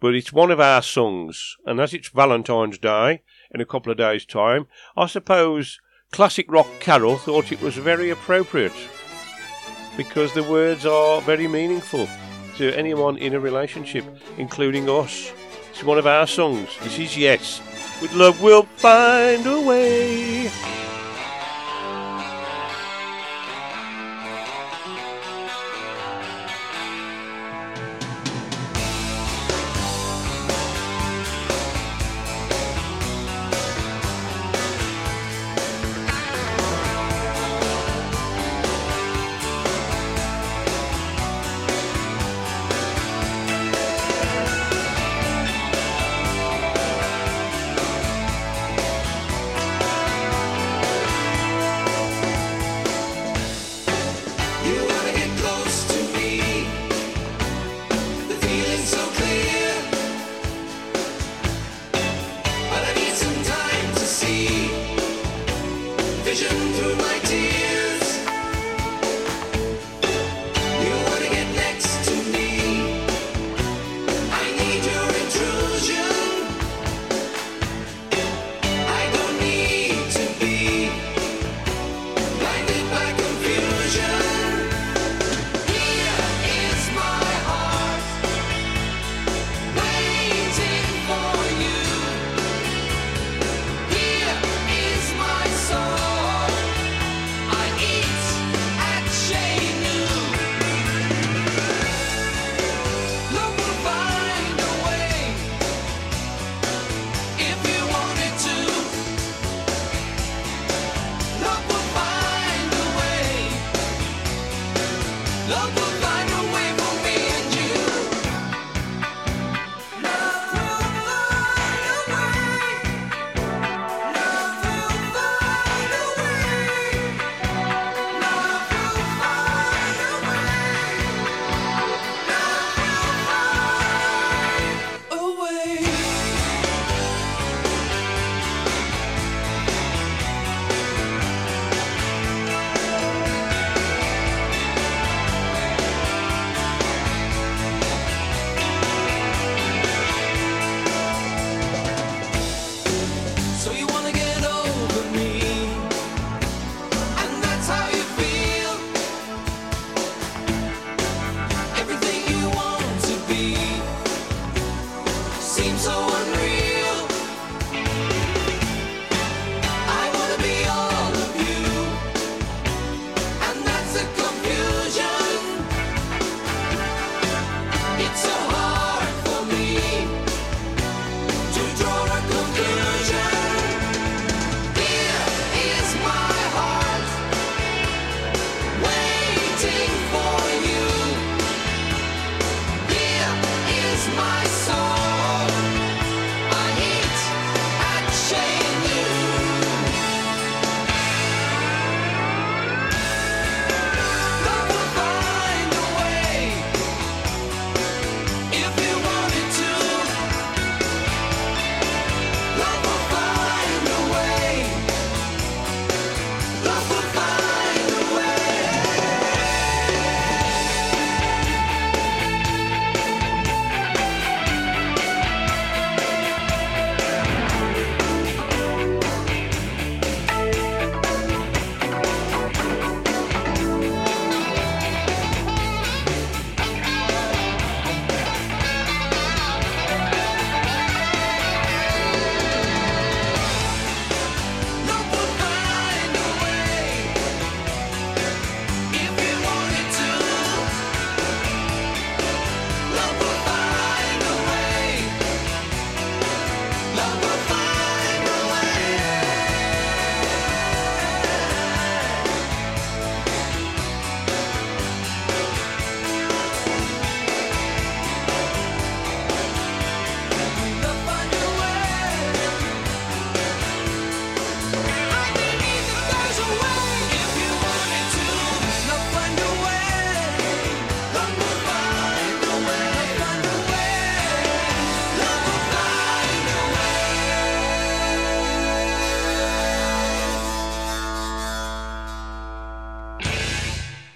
But it's one of our songs. And as it's Valentine's Day in a couple of days' time, I suppose Classic Rock Carol thought it was very appropriate, because the words are very meaningful to anyone in a relationship, including us. It's one of our songs. This is Yes, with Love Will Find a Way.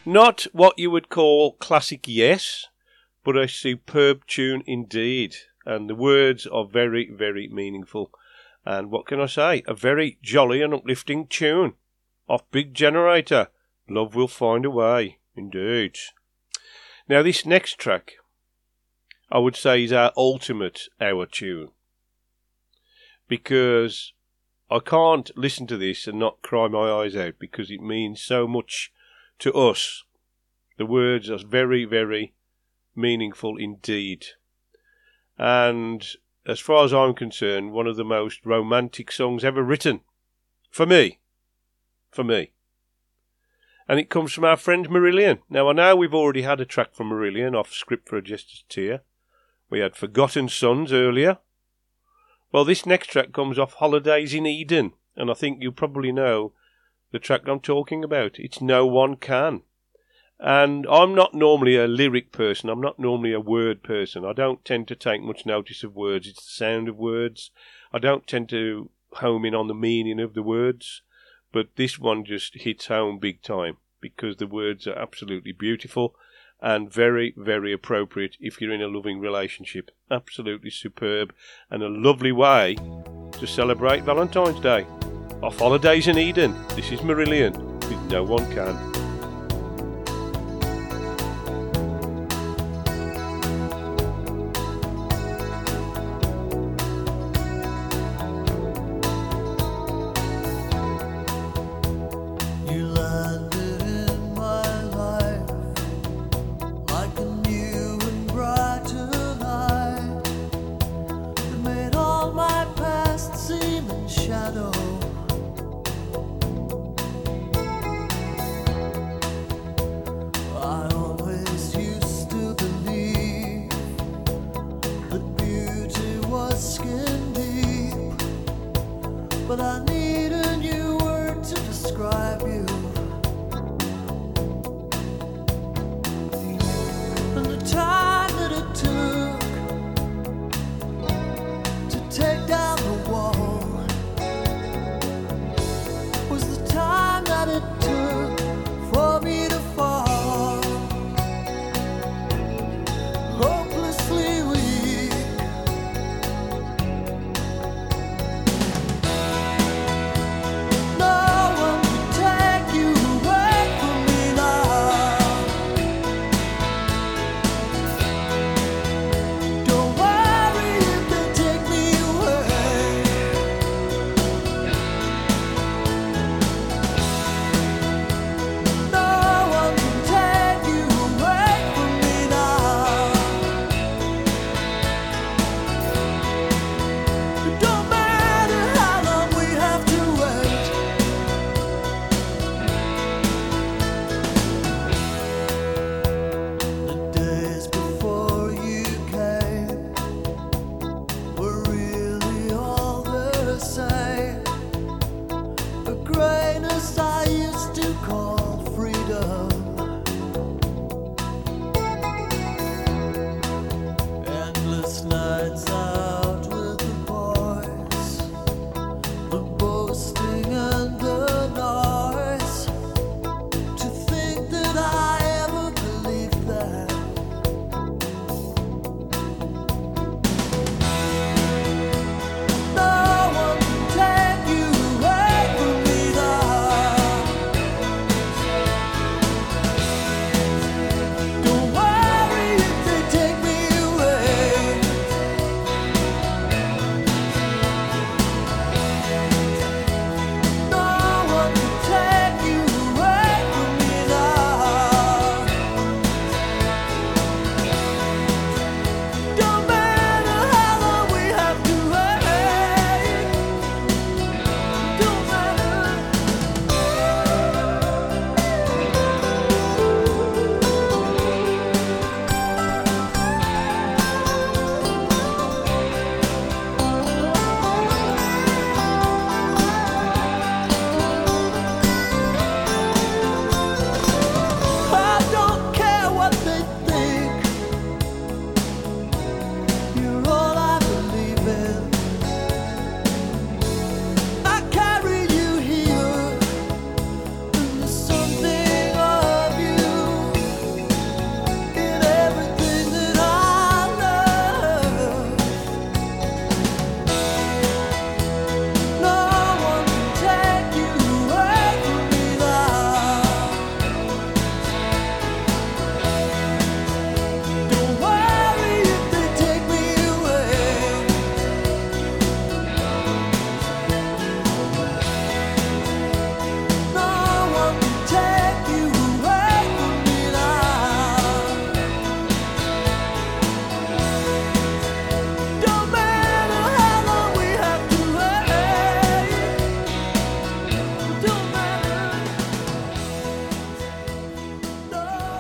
Not what you would call classic, yes, but a superb tune indeed. And the words are very, very meaningful. And what can I say? A very jolly and uplifting tune. Off Big Generator, Love Will Find a Way. Indeed. Now this next track, I would say, is our ultimate hour tune. Because I can't listen to this and not cry my eyes out, because it means so much to us. The words are very, very meaningful indeed. And as far as I'm concerned, one of the most romantic songs ever written. For me. And it comes from our friend Marillion. Now, I know we've already had a track from Marillion off Script for a Jester's Tear. We had Forgotten Sons earlier. Well, this next track comes off Holidays in Eden, and I think you probably know the track I'm talking about. It's No One Can. And I'm not normally a lyric person. I'm not normally a word person. I don't tend to take much notice of words. It's the sound of words. I don't tend to home in on the meaning of the words. But this one just hits home big time, because the words are absolutely beautiful and very, very appropriate if you're in a loving relationship. Absolutely superb, and a lovely way to celebrate Valentine's Day. Off Holidays in Eden, this is Marillion with No One Can. Take you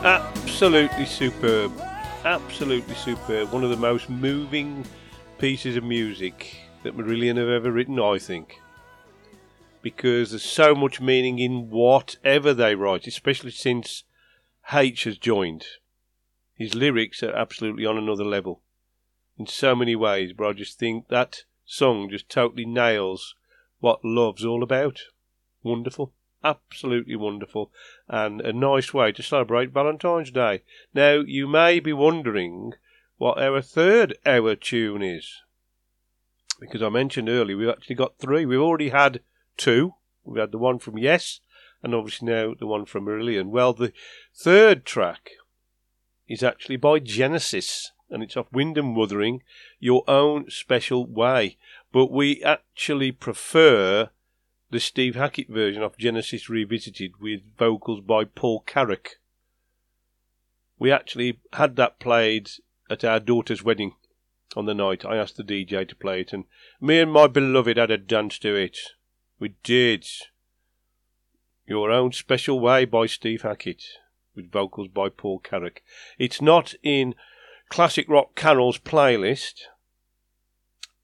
Absolutely superb. Absolutely superb. One of the most moving pieces of music that Marillion have ever written, I think. Because there's so much meaning in whatever they write, especially since H has joined. His lyrics are absolutely on another level in so many ways, but I just think that song just totally nails what love's all about. Wonderful. Absolutely wonderful. And a nice way to celebrate Valentine's Day. Now, you may be wondering what our third hour tune is. Because I mentioned earlier, we've actually got three. We've already had two. We had the one from Yes, and obviously now the one from Marillion. Well, the third track is actually by Genesis, and it's off Wyndham Wuthering, Your Own Special Way. But we actually prefer the Steve Hackett version off Genesis Revisited with vocals by Paul Carrick. We actually had that played at our daughter's wedding on the night. I asked the DJ to play it, and me and my beloved had a dance to it. We did. Your Own Special Way by Steve Hackett with vocals by Paul Carrick. It's not in Classic Rock Carol's playlist,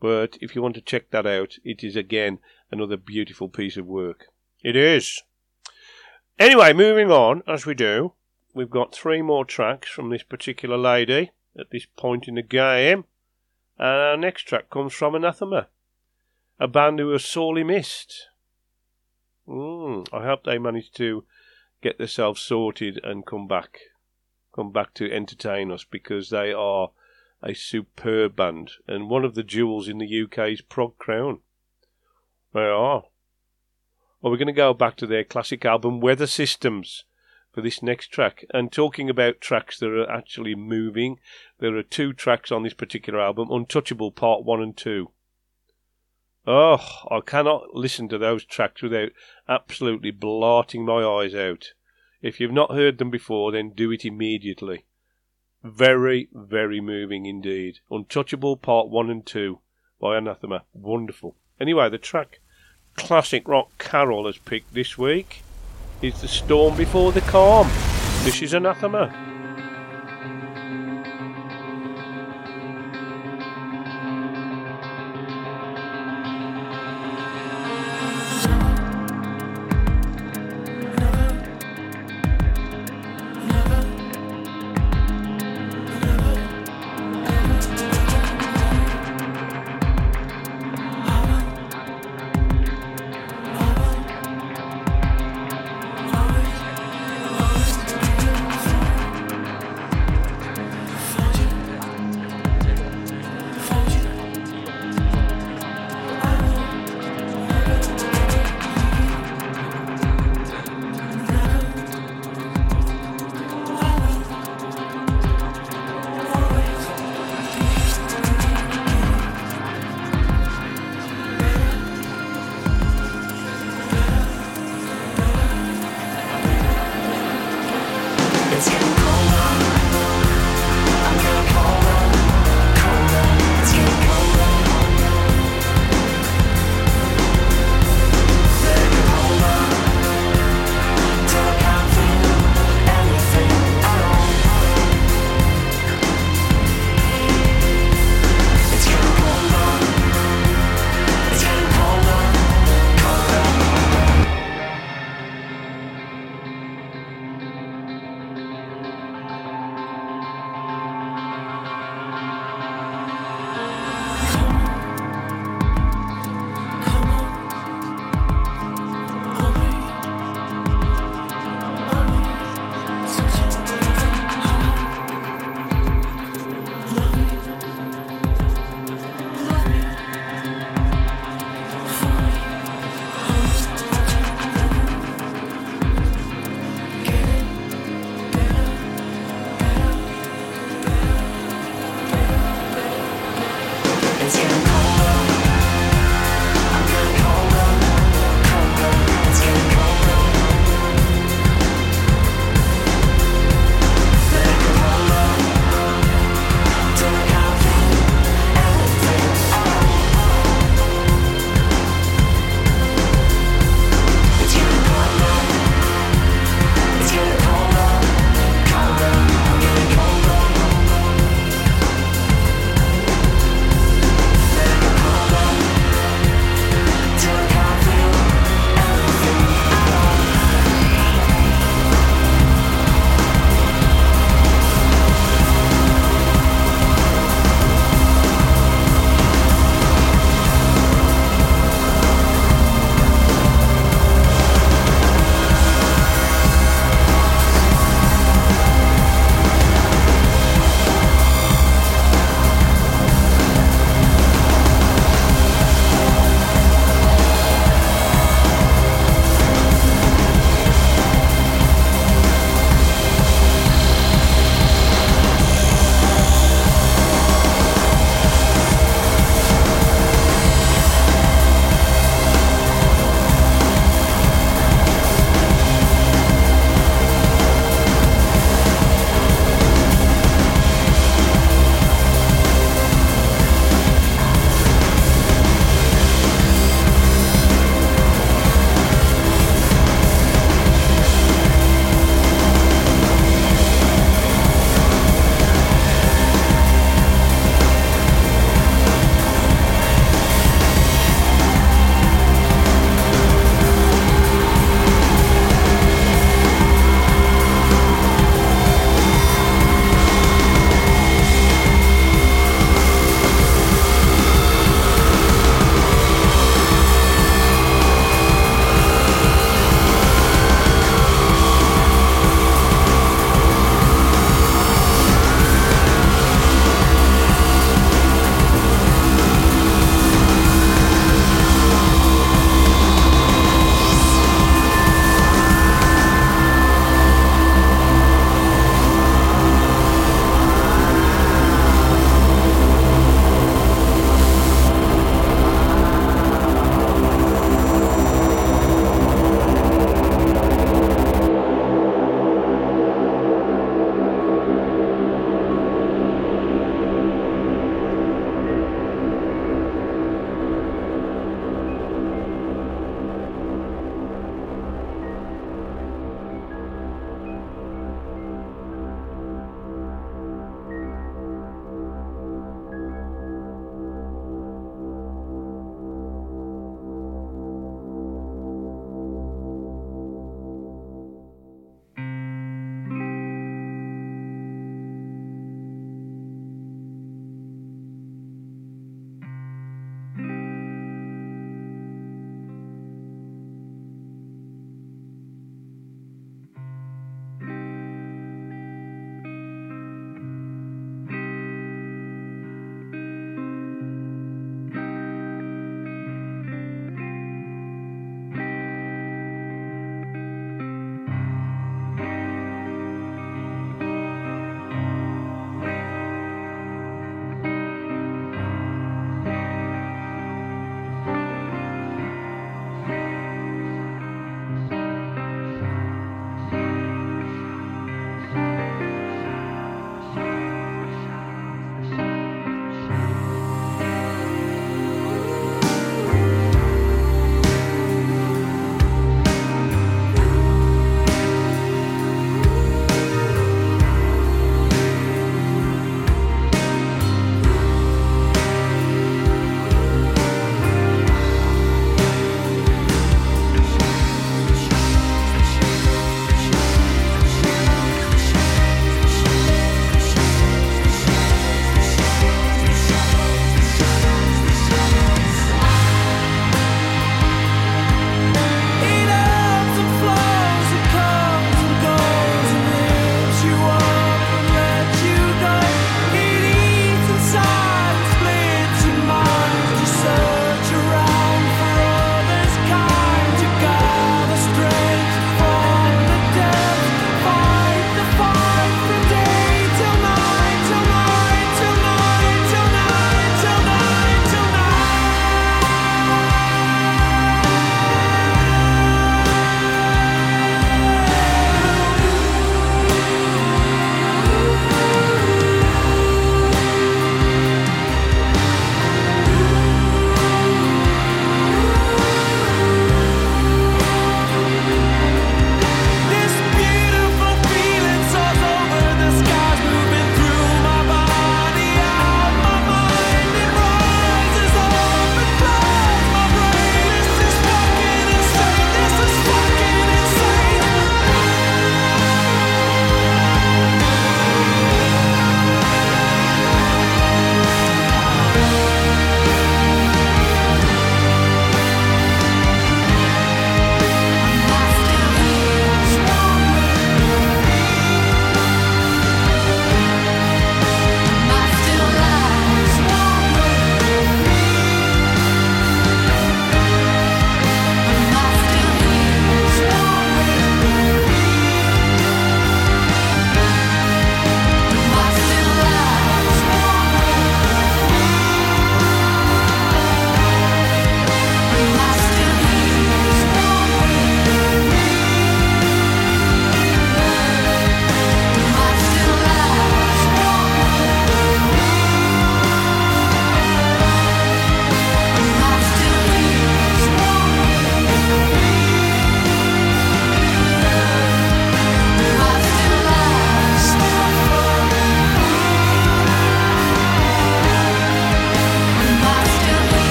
but if you want to check that out, it is again another beautiful piece of work. It is. Anyway, moving on, as we do, we've got three more tracks from this particular lady at this point in the game, and our next track comes from Anathema, a band who was sorely missed. I hope they managed to get themselves sorted and come back to entertain us, because they are a superb band and one of the jewels in the UK's prog crown. They are. Well, we're going to go back to their classic album Weather Systems for this next track. And talking about tracks that are actually moving, there are two tracks on this particular album, Untouchable Part 1 and 2. Oh, I cannot listen to those tracks without absolutely blotting my eyes out. If you've not heard them before, then do it immediately. Very, very moving indeed. Untouchable Part 1 and 2 by Anathema. Wonderful. Anyway, the track Classic Rock Carol has picked this week is The Storm Before the Calm. This is Anathema.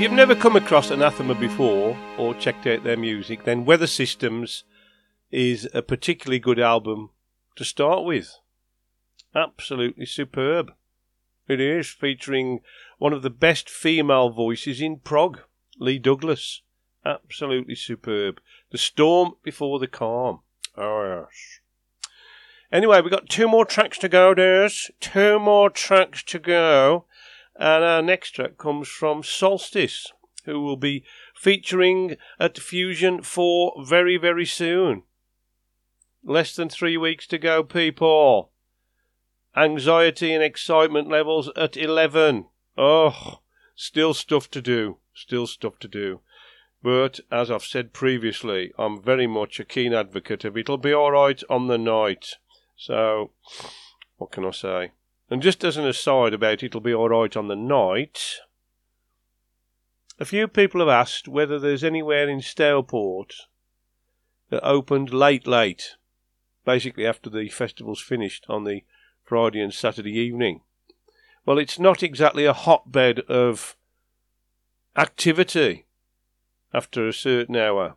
you've never come across Anathema before or checked out their music, then Weather Systems is a particularly good album to start with. Absolutely superb. It is, featuring one of the best female voices in prog, Lee Douglas. Absolutely superb. The Storm Before the Calm. Oh, yes. Anyway, we've got two more tracks to go, dears. Two more tracks to go. And our next track comes from Solstice, who will be featuring at Fusion 4 very, very soon. Less than 3 weeks to go, people. Anxiety and excitement levels at 11. Oh, still stuff to do. Still stuff to do. But, as I've said previously, I'm very much a keen advocate of it'll be alright on the night. So, what can I say? And just as an aside about it'll be alright on the night, a few people have asked whether there's anywhere in Stourport that opened late, basically after the festival's finished on the Friday and Saturday evening. Well, it's not exactly a hotbed of activity after a certain hour.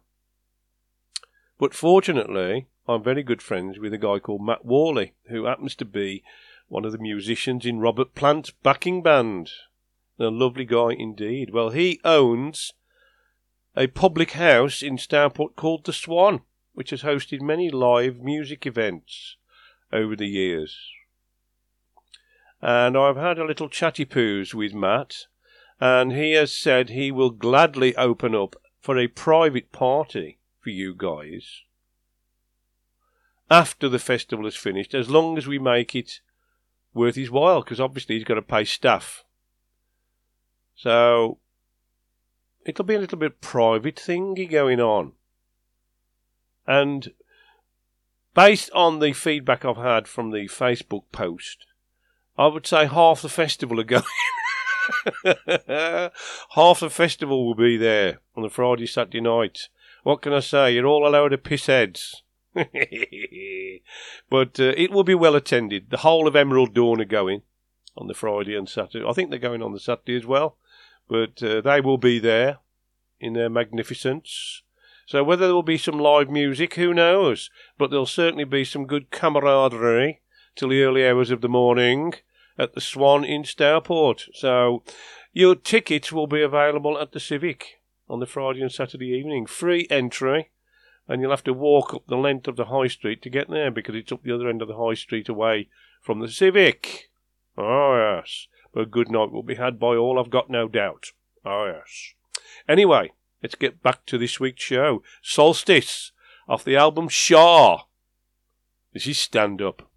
But fortunately, I'm very good friends with a guy called Matt Worley, who happens to be one of the musicians in Robert Plant's backing band. A lovely guy indeed. Well, he owns a public house in Stourport called The Swan, which has hosted many live music events over the years. And I've had a little chatty-poos with Matt, and he has said he will gladly open up for a private party for you guys after the festival is finished, as long as we make it worth his while, because obviously he's got to pay staff. So it'll be a little bit private thingy going on. And based on the feedback I've had from the Facebook post, I would say half the festival are going. Half the festival will be there on the Friday, Saturday night. What can I say? You're all a load of piss heads. But it will be well attended. The whole of Emerald Dawn are going on the Friday and Saturday. I think they're going on the Saturday as well. But they will be there in their magnificence. So whether there will be some live music, who knows? But there'll certainly be some good camaraderie till the early hours of the morning at the Swan in Stourport. So your tickets will be available at the Civic on the Friday and Saturday evening. Free entry, and you'll have to walk up the length of the High Street to get there, because it's up the other end of the High Street away from the Civic. Oh, yes. But a good night will be had by all, I've got no doubt. Oh, yes. Anyway, let's get back to this week's show. Solstice, off the album Shaw. This is Stand Up.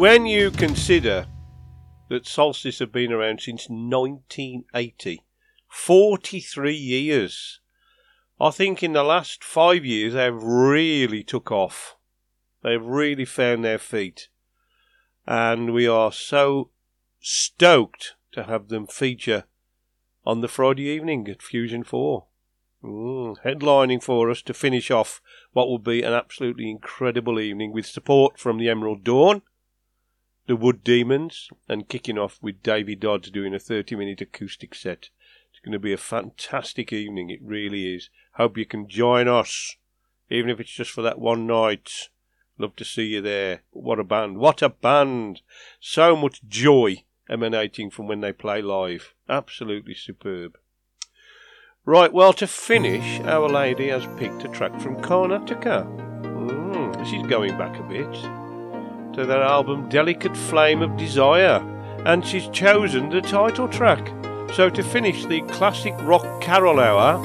When you consider that Solstice have been around since 1980, 43 years, I think in the last 5 years they've really took off. They've really found their feet. And we are so stoked to have them feature on the Friday evening at Fusion 4. Headlining for us to finish off what will be an absolutely incredible evening with support from the Emerald Dawn, the Wood Demons, and kicking off with Davy Dodds doing a 30-minute acoustic set. It's going to be a fantastic evening, it really is. Hope you can join us, even if it's just for that one night. Love to see you there. What a band, what a band. So much joy emanating from when they play live. Absolutely superb. Right, well, to finish, Our Lady has picked a track from Karnataka. She's going back a bit to that album Delicate Flame of Desire, and she's chosen the title track. So to finish the classic rock carol hour,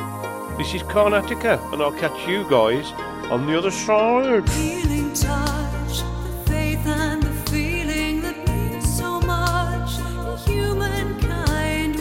this is Karnataka, and I'll catch you guys on the other side. Healing touch, the faith and the feeling that means so much to humankind.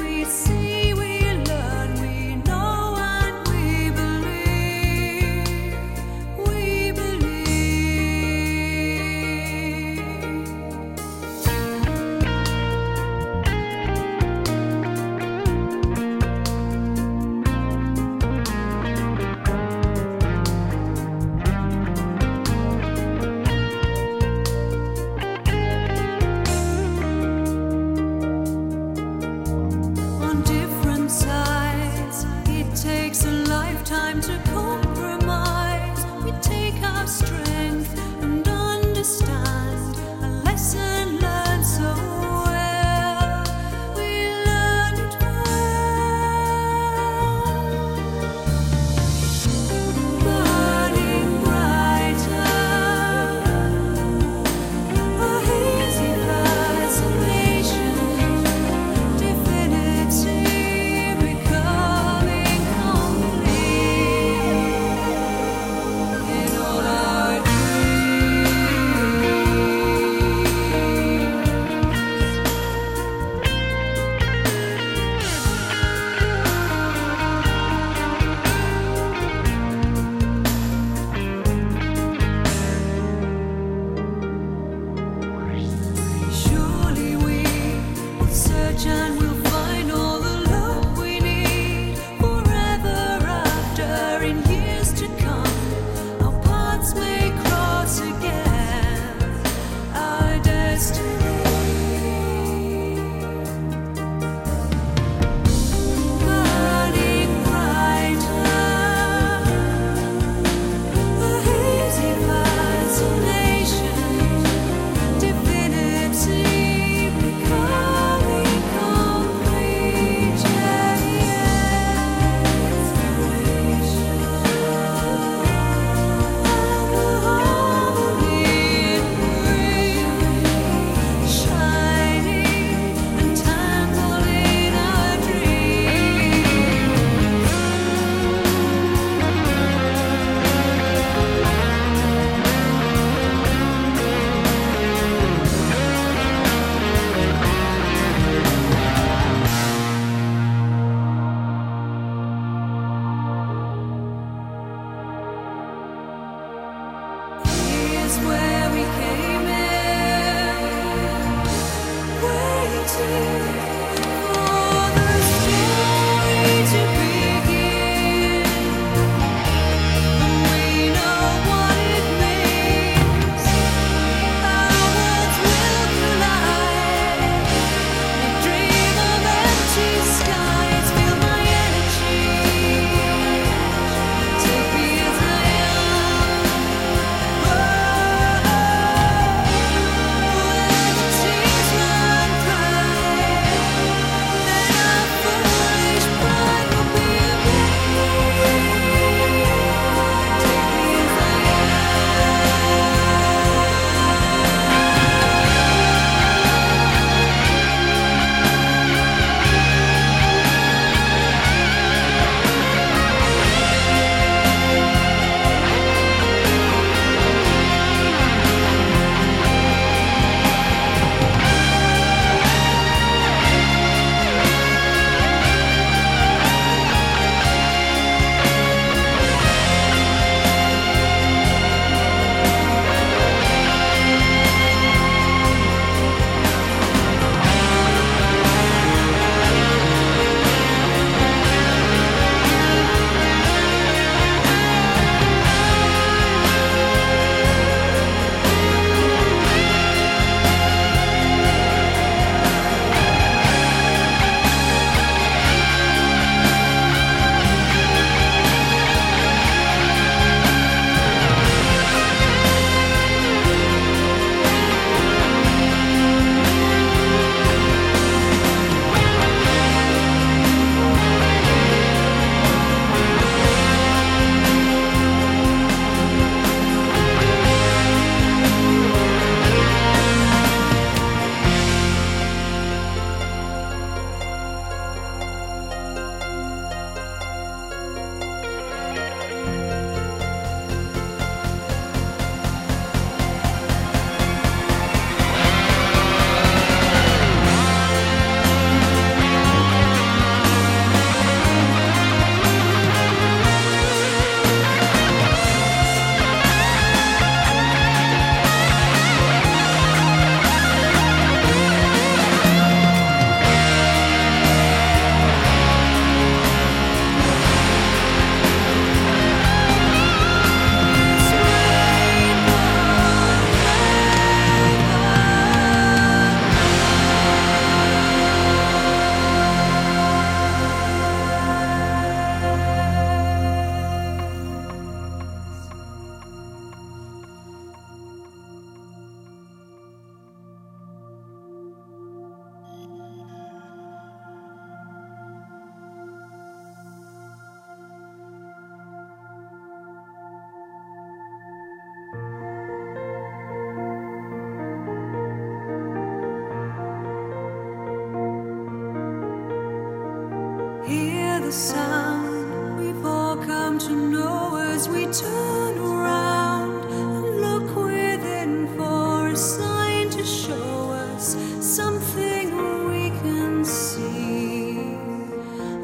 Hear the sound we've all come to know as we turn around and look within for a sign to show us something we can see,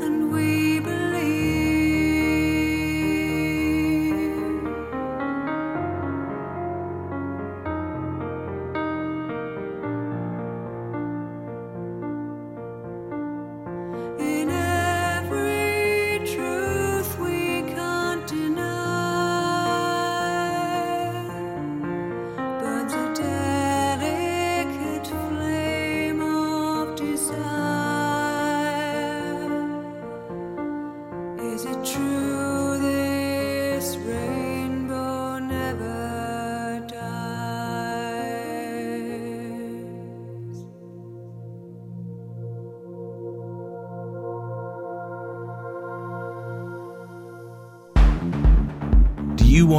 and we believe in it.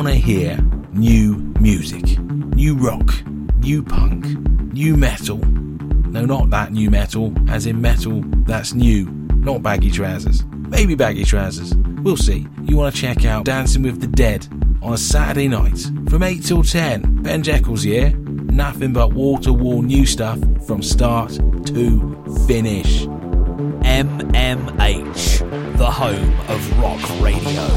Want to hear new music, new rock, new punk, new metal. No, not that new metal, as in metal that's new, not baggy trousers. Maybe baggy trousers, we'll see. You want to check out Dancing with the Dead on a Saturday night from 8 till 10. Ben Jekyll's here, nothing but wall-to-wall new stuff from start to finish. MMH, the home of rock radio.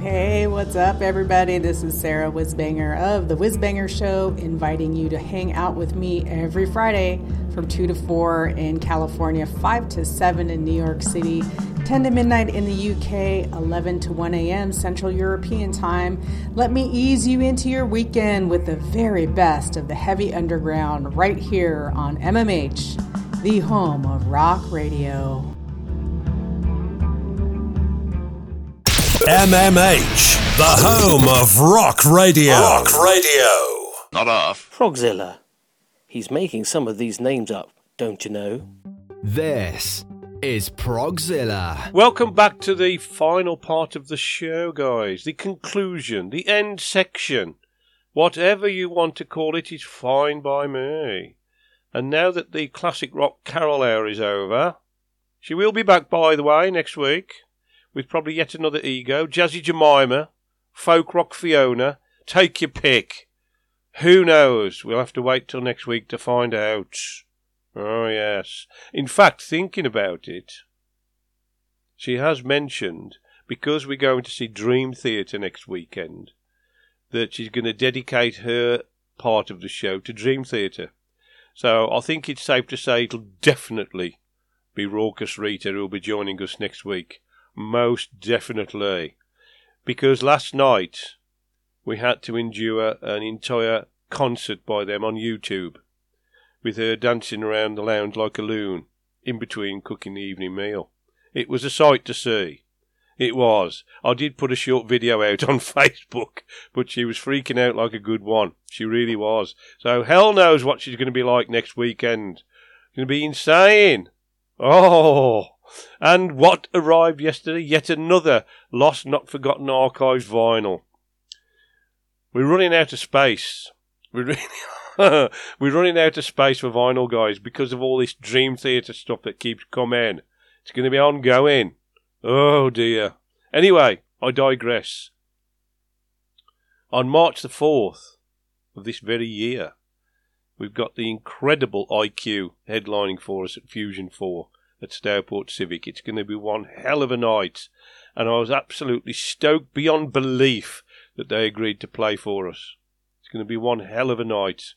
Hey, what's up, everybody? This is Sarah Whizbanger of The Whizbanger Show, inviting you to hang out with me every Friday from 2 to 4 in California, 5 to 7 in New York City, 10 to midnight in the UK, 11 to 1 a.m. Central European Time. Let me ease you into your weekend with the very best of the heavy underground right here on MMH, the home of rock radio. MMH, the home of rock radio. Rock radio. Not off. Progzilla. He's making some of these names up, don't you know? This is Progzilla. Welcome back to the final part of the show, guys. The conclusion, the end section. Whatever you want to call it is fine by me. And now that the classic rock carol hour is over, she will be back, by the way, next week. With probably yet another ego, Jazzy Jemima, folk rock Fiona, take your pick. Who knows? We'll have to wait till next week to find out. Oh, yes. In fact, thinking about it, she has mentioned, because we're going to see Dream Theatre next weekend, that she's going to dedicate her part of the show to Dream Theatre. So I think it's safe to say it'll definitely be Raucous Rita who'll be joining us next week. Most definitely, because last night we had to endure an entire concert by them on YouTube with her dancing around the lounge like a loon in between cooking the evening meal. It was a sight to see. It was. I did put a short video out on Facebook, but she was freaking out like a good one. She really was. So hell knows what she's going to be like next weekend. It's going to be insane. Oh. And what arrived yesterday? Yet another Lost Not Forgotten Archives vinyl. We're running out of space. We're running out of space for vinyl, guys, because of all this Dream Theatre stuff that keeps coming. It's going to be ongoing. Oh, dear. Anyway, I digress. On March the 4th of this very year, we've got the incredible IQ headlining for us at Fusion 3 at Stourport Civic. It's going to be one hell of a night, and I was absolutely stoked beyond belief that they agreed to play for us. It's going to be one hell of a night,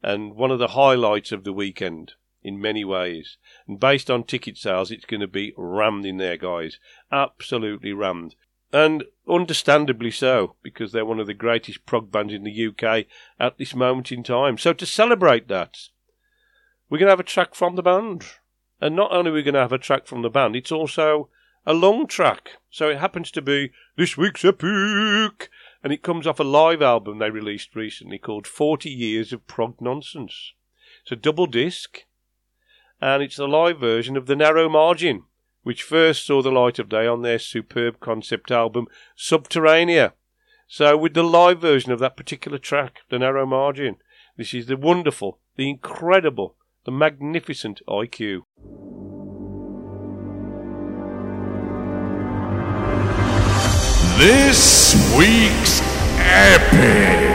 and one of the highlights of the weekend in many ways. And based on ticket sales, it's going to be rammed in there, guys. Absolutely rammed. And understandably so, because they're one of the greatest prog bands in the UK at this moment in time. So to celebrate that, we're going to have a track from the band. And not only are we going to have a track from the band, it's also a long track. So it happens to be this week's epic. And it comes off a live album they released recently called 40 Years of Prog Nonsense. It's a double disc. And it's the live version of The Narrow Margin, which first saw the light of day on their superb concept album, Subterranea. So with the live version of that particular track, The Narrow Margin, this is the wonderful, the incredible the magnificent IQ. This week's epic.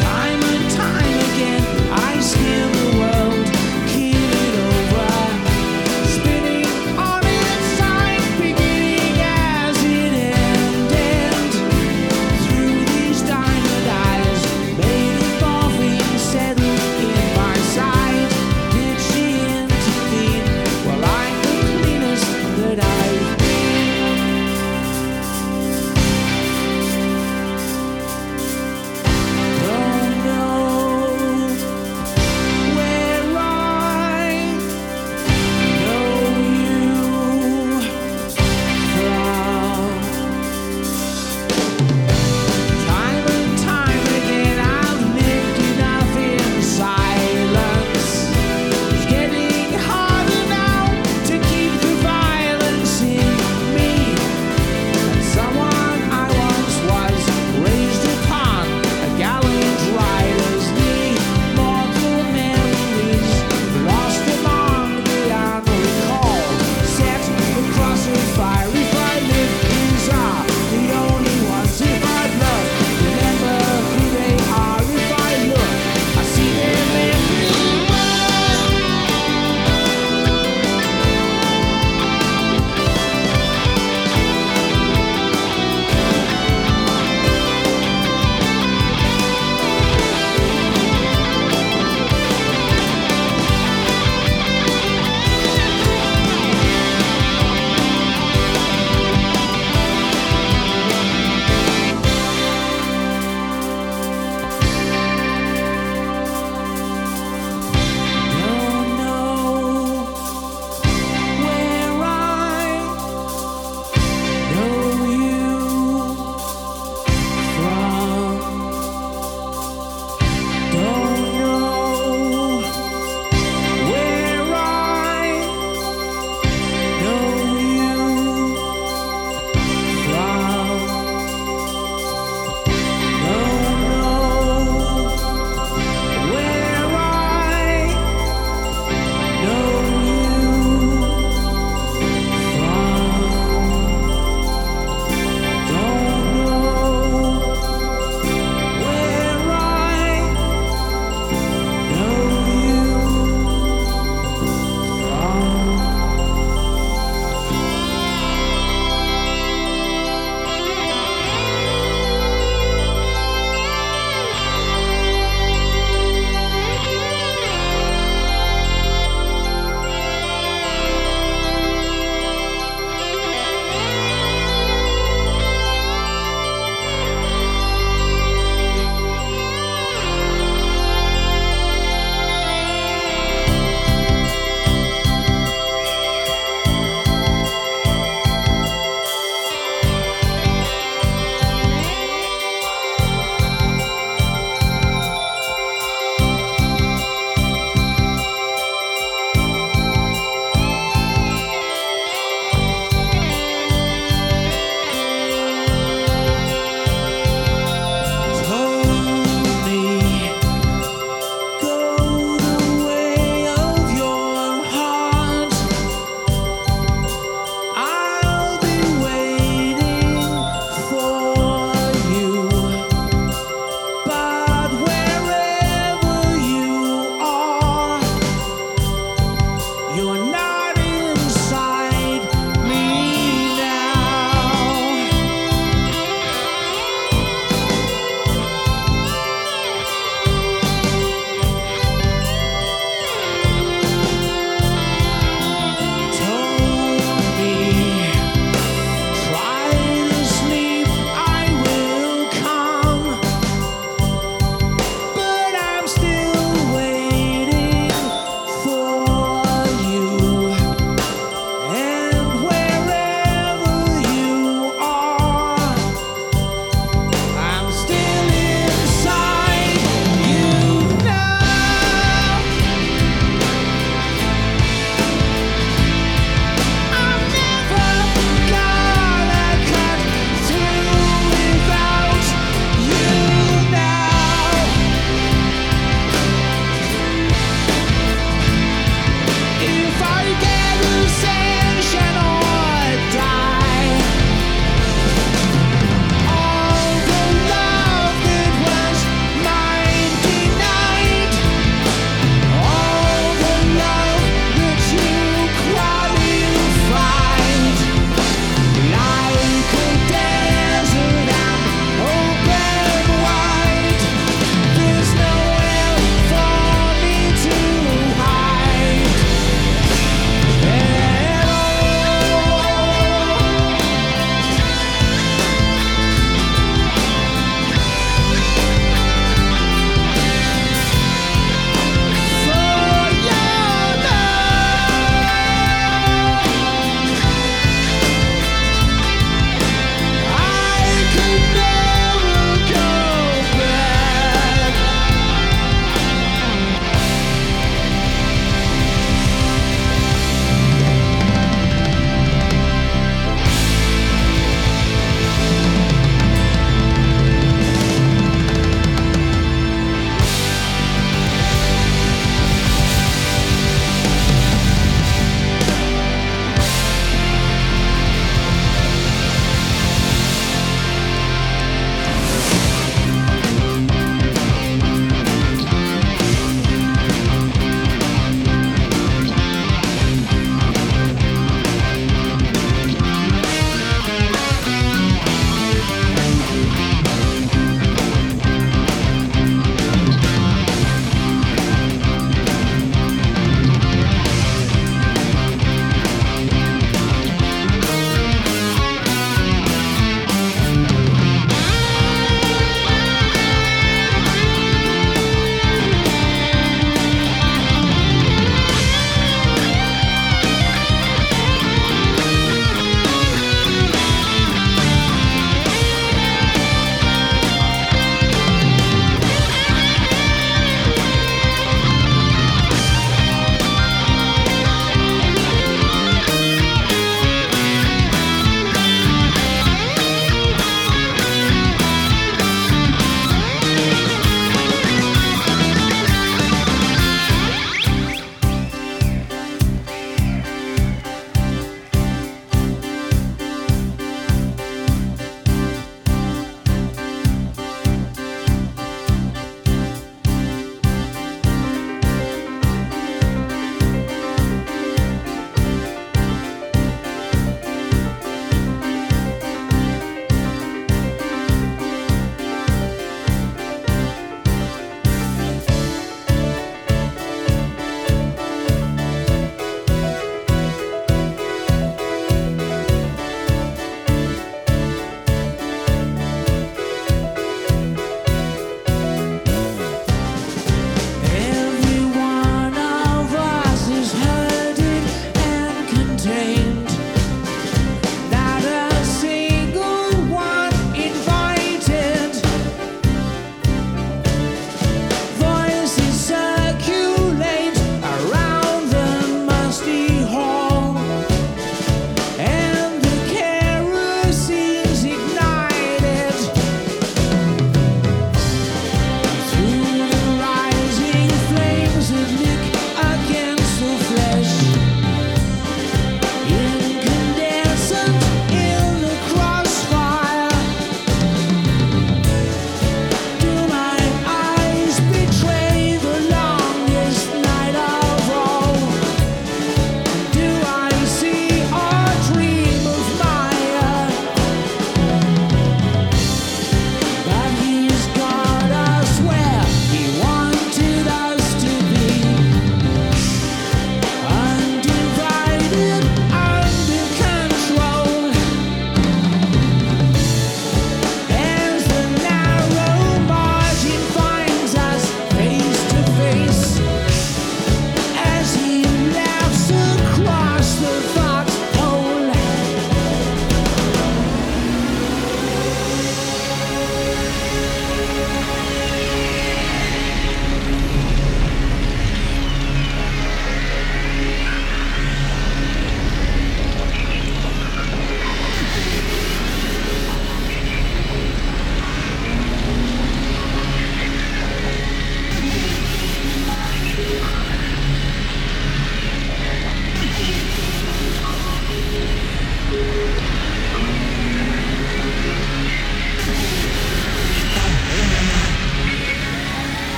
Time and time again, I skim the world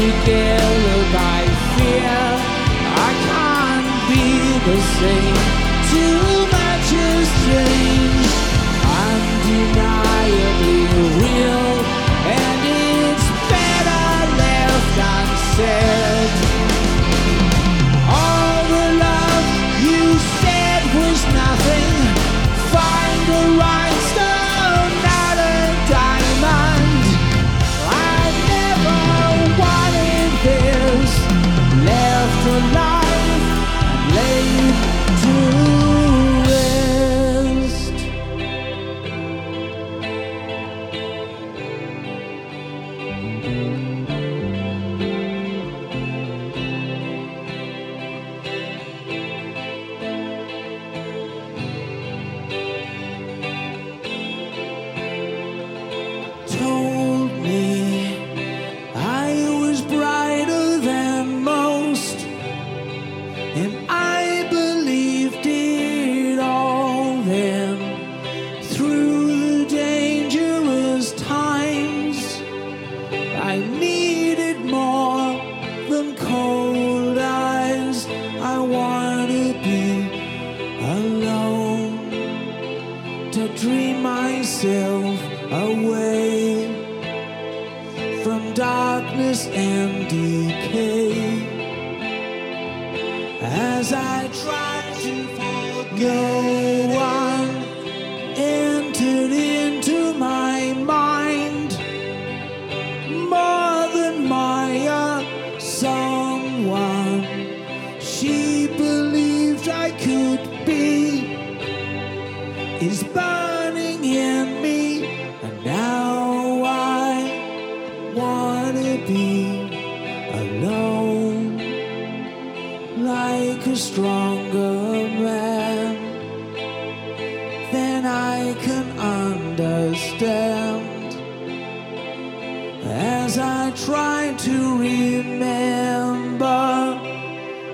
music illed I fear I can't be the same. Too much has changed, undeniably real, and it's better left unsaid. All the love you said was nothing. Find a rhinestone, not a diamond. I never wanted this. Left alive, laid to rest. Told me I was brighter than most, and I believed it all then. Through the dangerous times, I needed more than cold eyes. I wanted to be alone, to dream myself away from darkness and decay. As I tried to forget, no one entered into my mind more than Maya. Someone she believed I could be is burning in me, and now I wanna be alone like a stronger man than I can understand. As I try to remember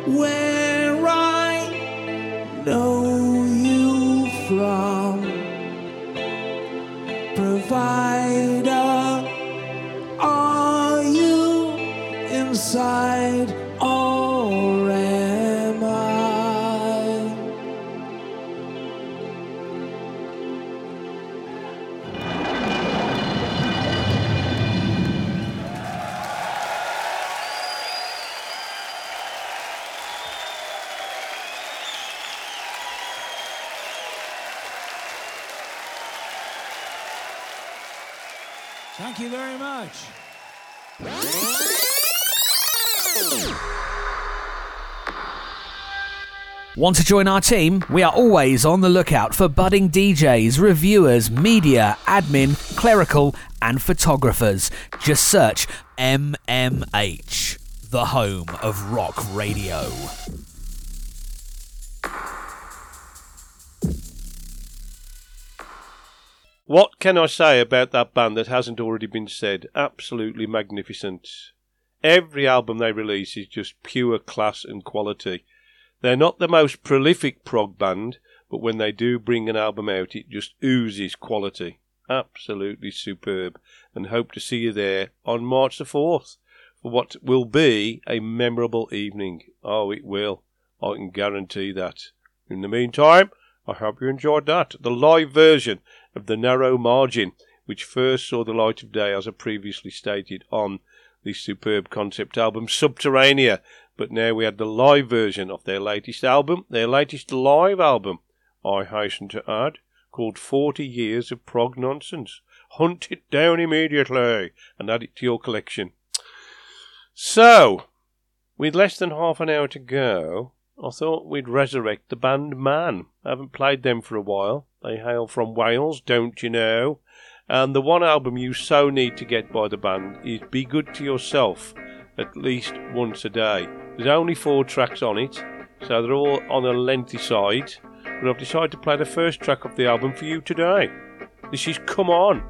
where I know you from, provider, are you inside or am I? Thank you very much. Want to join our team? We are always on the lookout for budding DJs, reviewers, media, admin, clerical, and photographers. Just search MMH, the home of rock radio. What can I say about that band that hasn't already been said? Absolutely magnificent. Every album they release is just pure class and quality. They're not the most prolific prog band, but when they do bring an album out, it just oozes quality. Absolutely superb. And hope to see you there on March the 4th for what will be a memorable evening. Oh, it will. I can guarantee that. In the meantime, I hope you enjoyed that, the live version of The Narrow Margin, which first saw the light of day, as I previously stated, on the superb concept album Subterranea. But now we had the live version of their latest live album, I hasten to add, called 40 Years of Prog Nonsense. Hunt it down immediately and add it to your collection. So, with less than half an hour to go, I thought we'd resurrect the band Man. I haven't played them for a while. They hail from Wales, don't you know? And the one album you so need to get by the band is Be Good to Yourself, at least once a day. There's only 4 tracks on it, so they're all on a lengthy side. But I've decided to play the first track of the album for you today. This is Come On.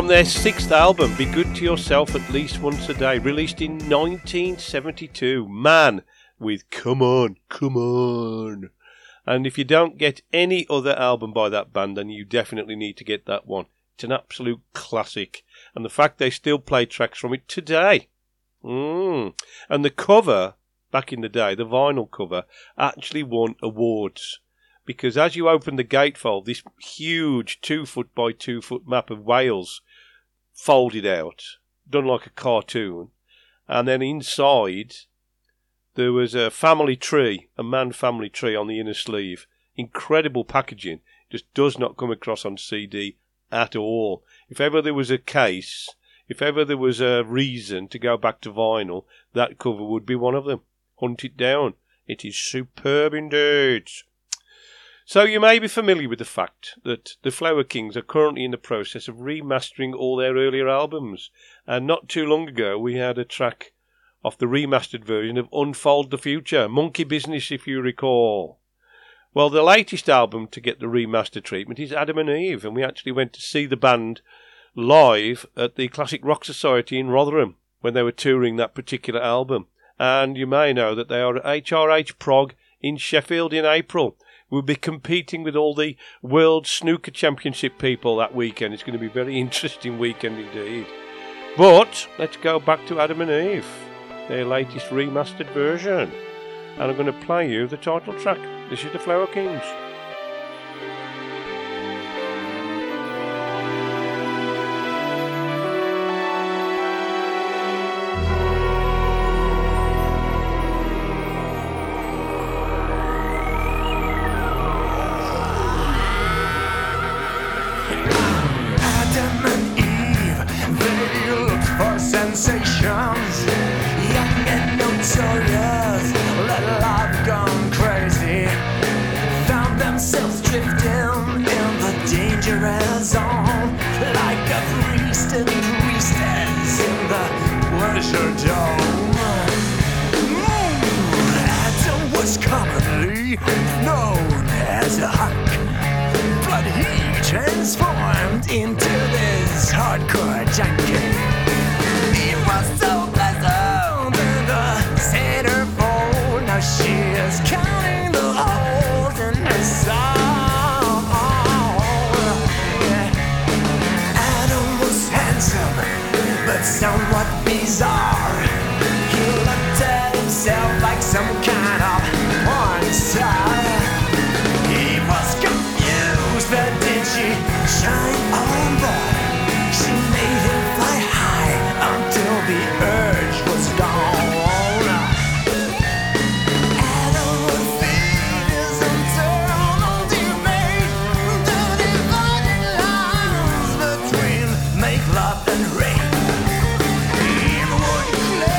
From their sixth album, Be Good to Yourself at Least Once a Day, released in 1972, Man with Come On, Come On. And if you don't get any other album by that band, then you definitely need to get that one. It's an absolute classic. And the fact they still play tracks from it today. And the cover, back in the day, the vinyl cover, actually won awards. Because as you open the gatefold, this huge 2-foot by 2-foot map of Wales folded out, done like a cartoon. And then inside, there was a family tree, a man family tree on the inner sleeve. Incredible packaging. Just does not come across on CD at all. If ever there was a case, if ever there was a reason to go back to vinyl, that cover would be one of them. Hunt it down. It is superb indeed. So you may be familiar with the fact that the Flower Kings are currently in the process of remastering all their earlier albums. And not too long ago, we had a track off the remastered version of Unfold the Future, Monkey Business, if you recall. Well, the latest album to get the remastered treatment is Adam and Eve, and we actually went to see the band live at the Classic Rock Society in Rotherham when they were touring that particular album. And you may know that they are at HRH Prog in Sheffield in April. We'll be competing with all the World Snooker Championship people that weekend. It's going to be a very interesting weekend indeed. But let's go back to Adam and Eve, their latest remastered version. And I'm going to play you the title track. This is the Flower Kings. And rain, he would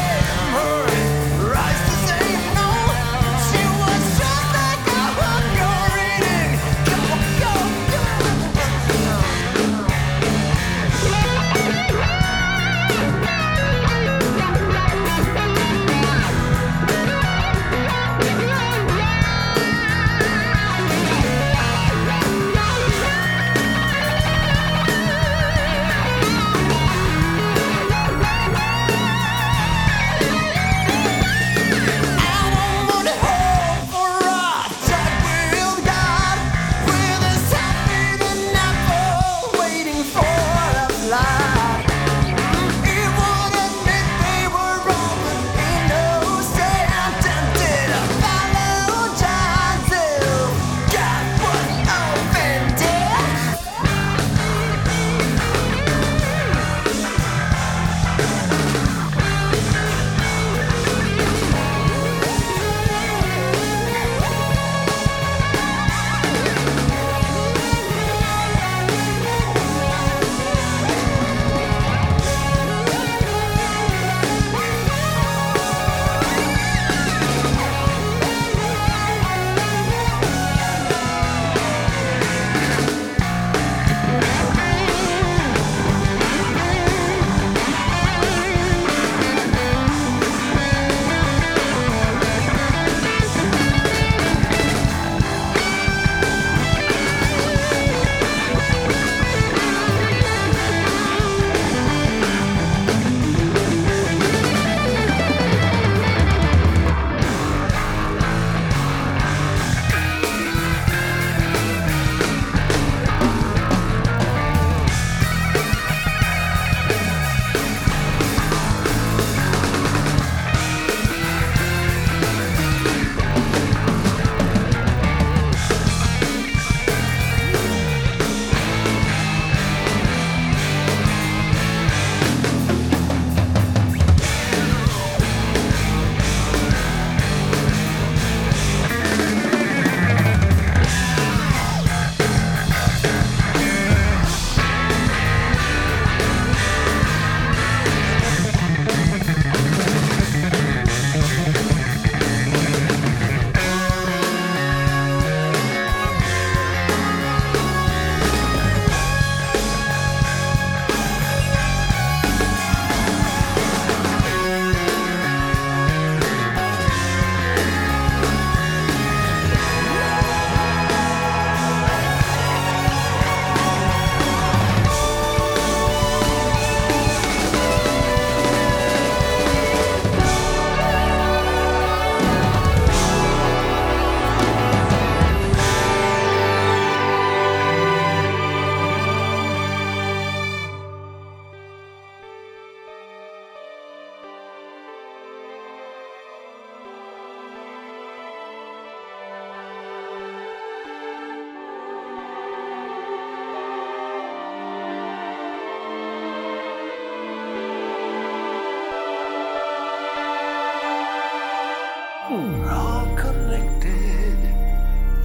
connected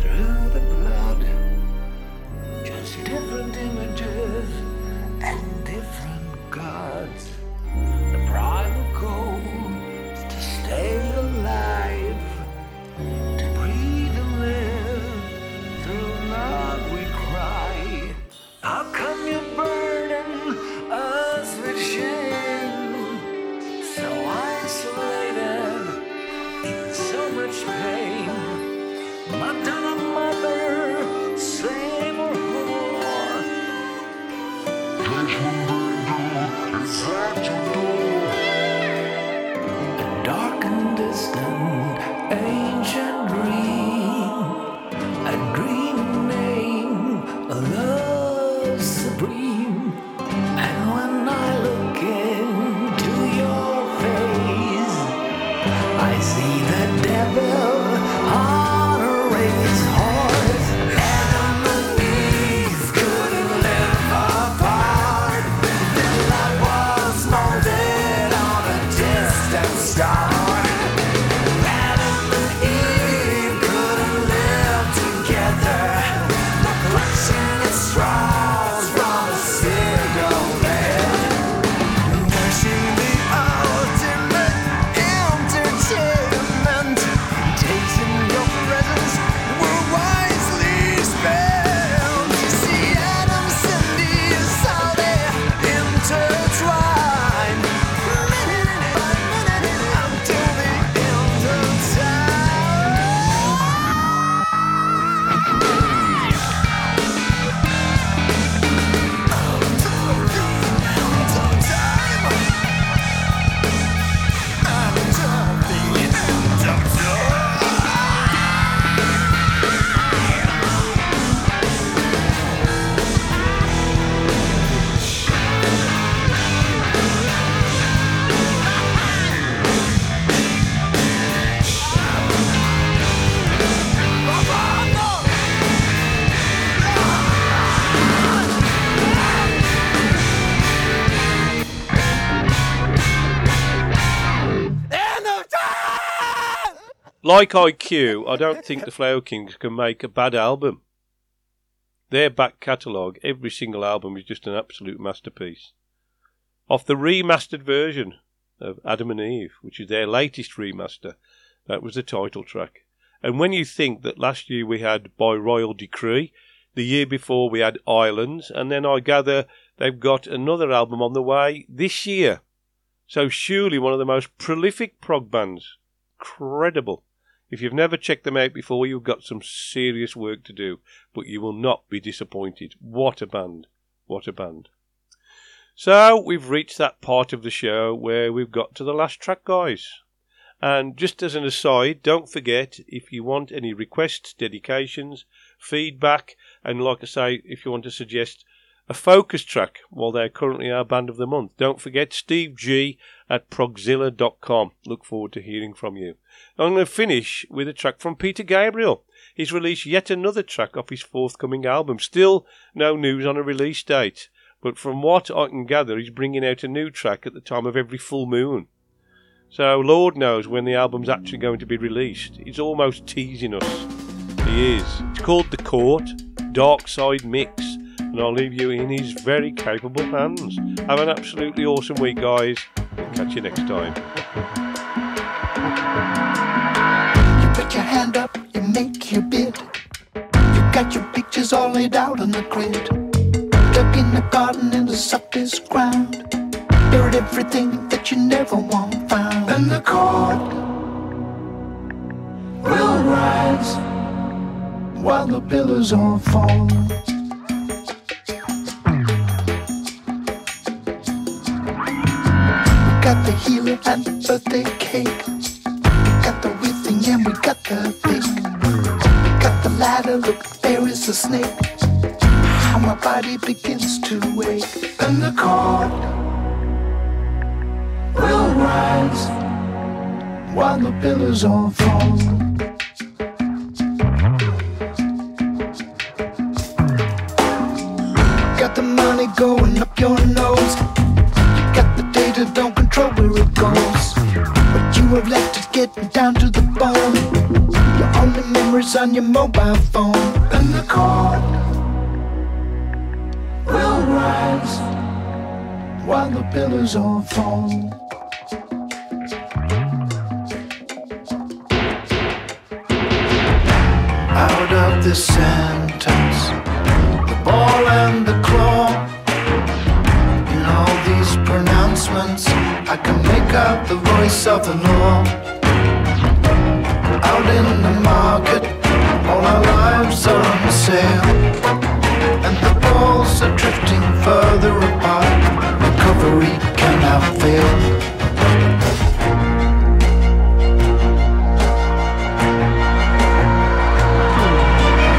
through the blood, just different images and different gods. The primal goal is to stay alive, to breathe and live, through love we cry. How come you burden us with shame, so isolated, in so much pain? Mother, mother, save her whore. A dark and distant ancient dream, a dream name, a love supreme. And when I look into your face, I see the devil on a racehorse. Adam and Eve couldn't live apart, but their love was molded on a distant star. Adam and Eve couldn't live together, the collection of straws from a single man, nursing the ultimate entertainment. Days in your presence were wisely spent. You see, Adam's and Eve's, how they intertwine, minute by minute, until the end of time. Like IQ, I don't think the Flower Kings can make a bad album. Their back catalogue, every single album is just an absolute masterpiece. Off the remastered version of Adam and Eve, which is their latest remaster, that was the title track. And when you think that last year we had By Royal Decree, the year before we had Islands, and then I gather they've got another album on the way this year. So surely one of the most prolific prog bands. Incredible. If you've never checked them out before, you've got some serious work to do, but you will not be disappointed. What a band. What a band. So, we've reached that part of the show where we've got to the last track, guys. And just as an aside, don't forget, if you want any requests, dedications, feedback, and like I say, if you want to suggest a Focus track, while they're currently our band of the month, don't forget steveg@progzilla.com. Look forward to hearing from you. I'm going to finish with a track from Peter Gabriel. He's released yet another track off his forthcoming album. Still no news on a release date, but from what I can gather, he's bringing out a new track at the time of every full moon. So Lord knows when the album's actually going to be released. He's almost teasing us. He is. It's called The Court, Dark Side Mix. And I'll leave you in his very capable hands. Have an absolutely awesome week, guys. Catch you next time. You put your hand up, you make your bid. You got your pictures all laid out on the grid. Dug in the garden in the softest ground. Buried everything that you never want found. And the court will rise while the pillars all fall. We got the healer and the birthday cake. We got the weird thing and we got the thing. We got the ladder, look, there is a snake. How my body begins to wake. And the court will rise while the pillars all fall. Got the money going up your nose. Don't control where it goes, but you have left it getting down to the bone. numbers on your mobile phone, and the chord will rise while the pillars all fall. Out of the sentence, the ball and the claw. In all these pronouncements, I can make out the voice of the law. Out in the market, all our lives are on sale, and the balls are drifting further apart. Recovery cannot fail.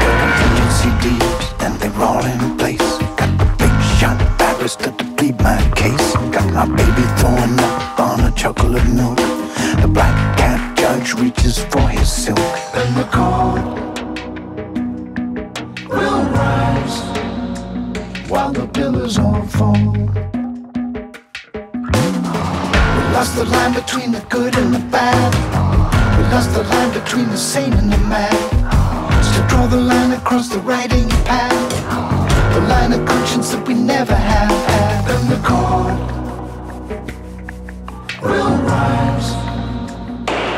The contingency deeps and they're all in place. Got the big shot barrister to plead my case. Got my baby throwing up on a chocolate milk. The black cat judge reaches for his silk, and the chord will rise while the pillars all fall. We lost the line between the good and the bad. We lost the line between the sane and the mad. Still draw the line across the right and your path, the line of conscience that we never have had. And the chord will rise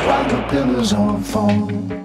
while the pillars all fall.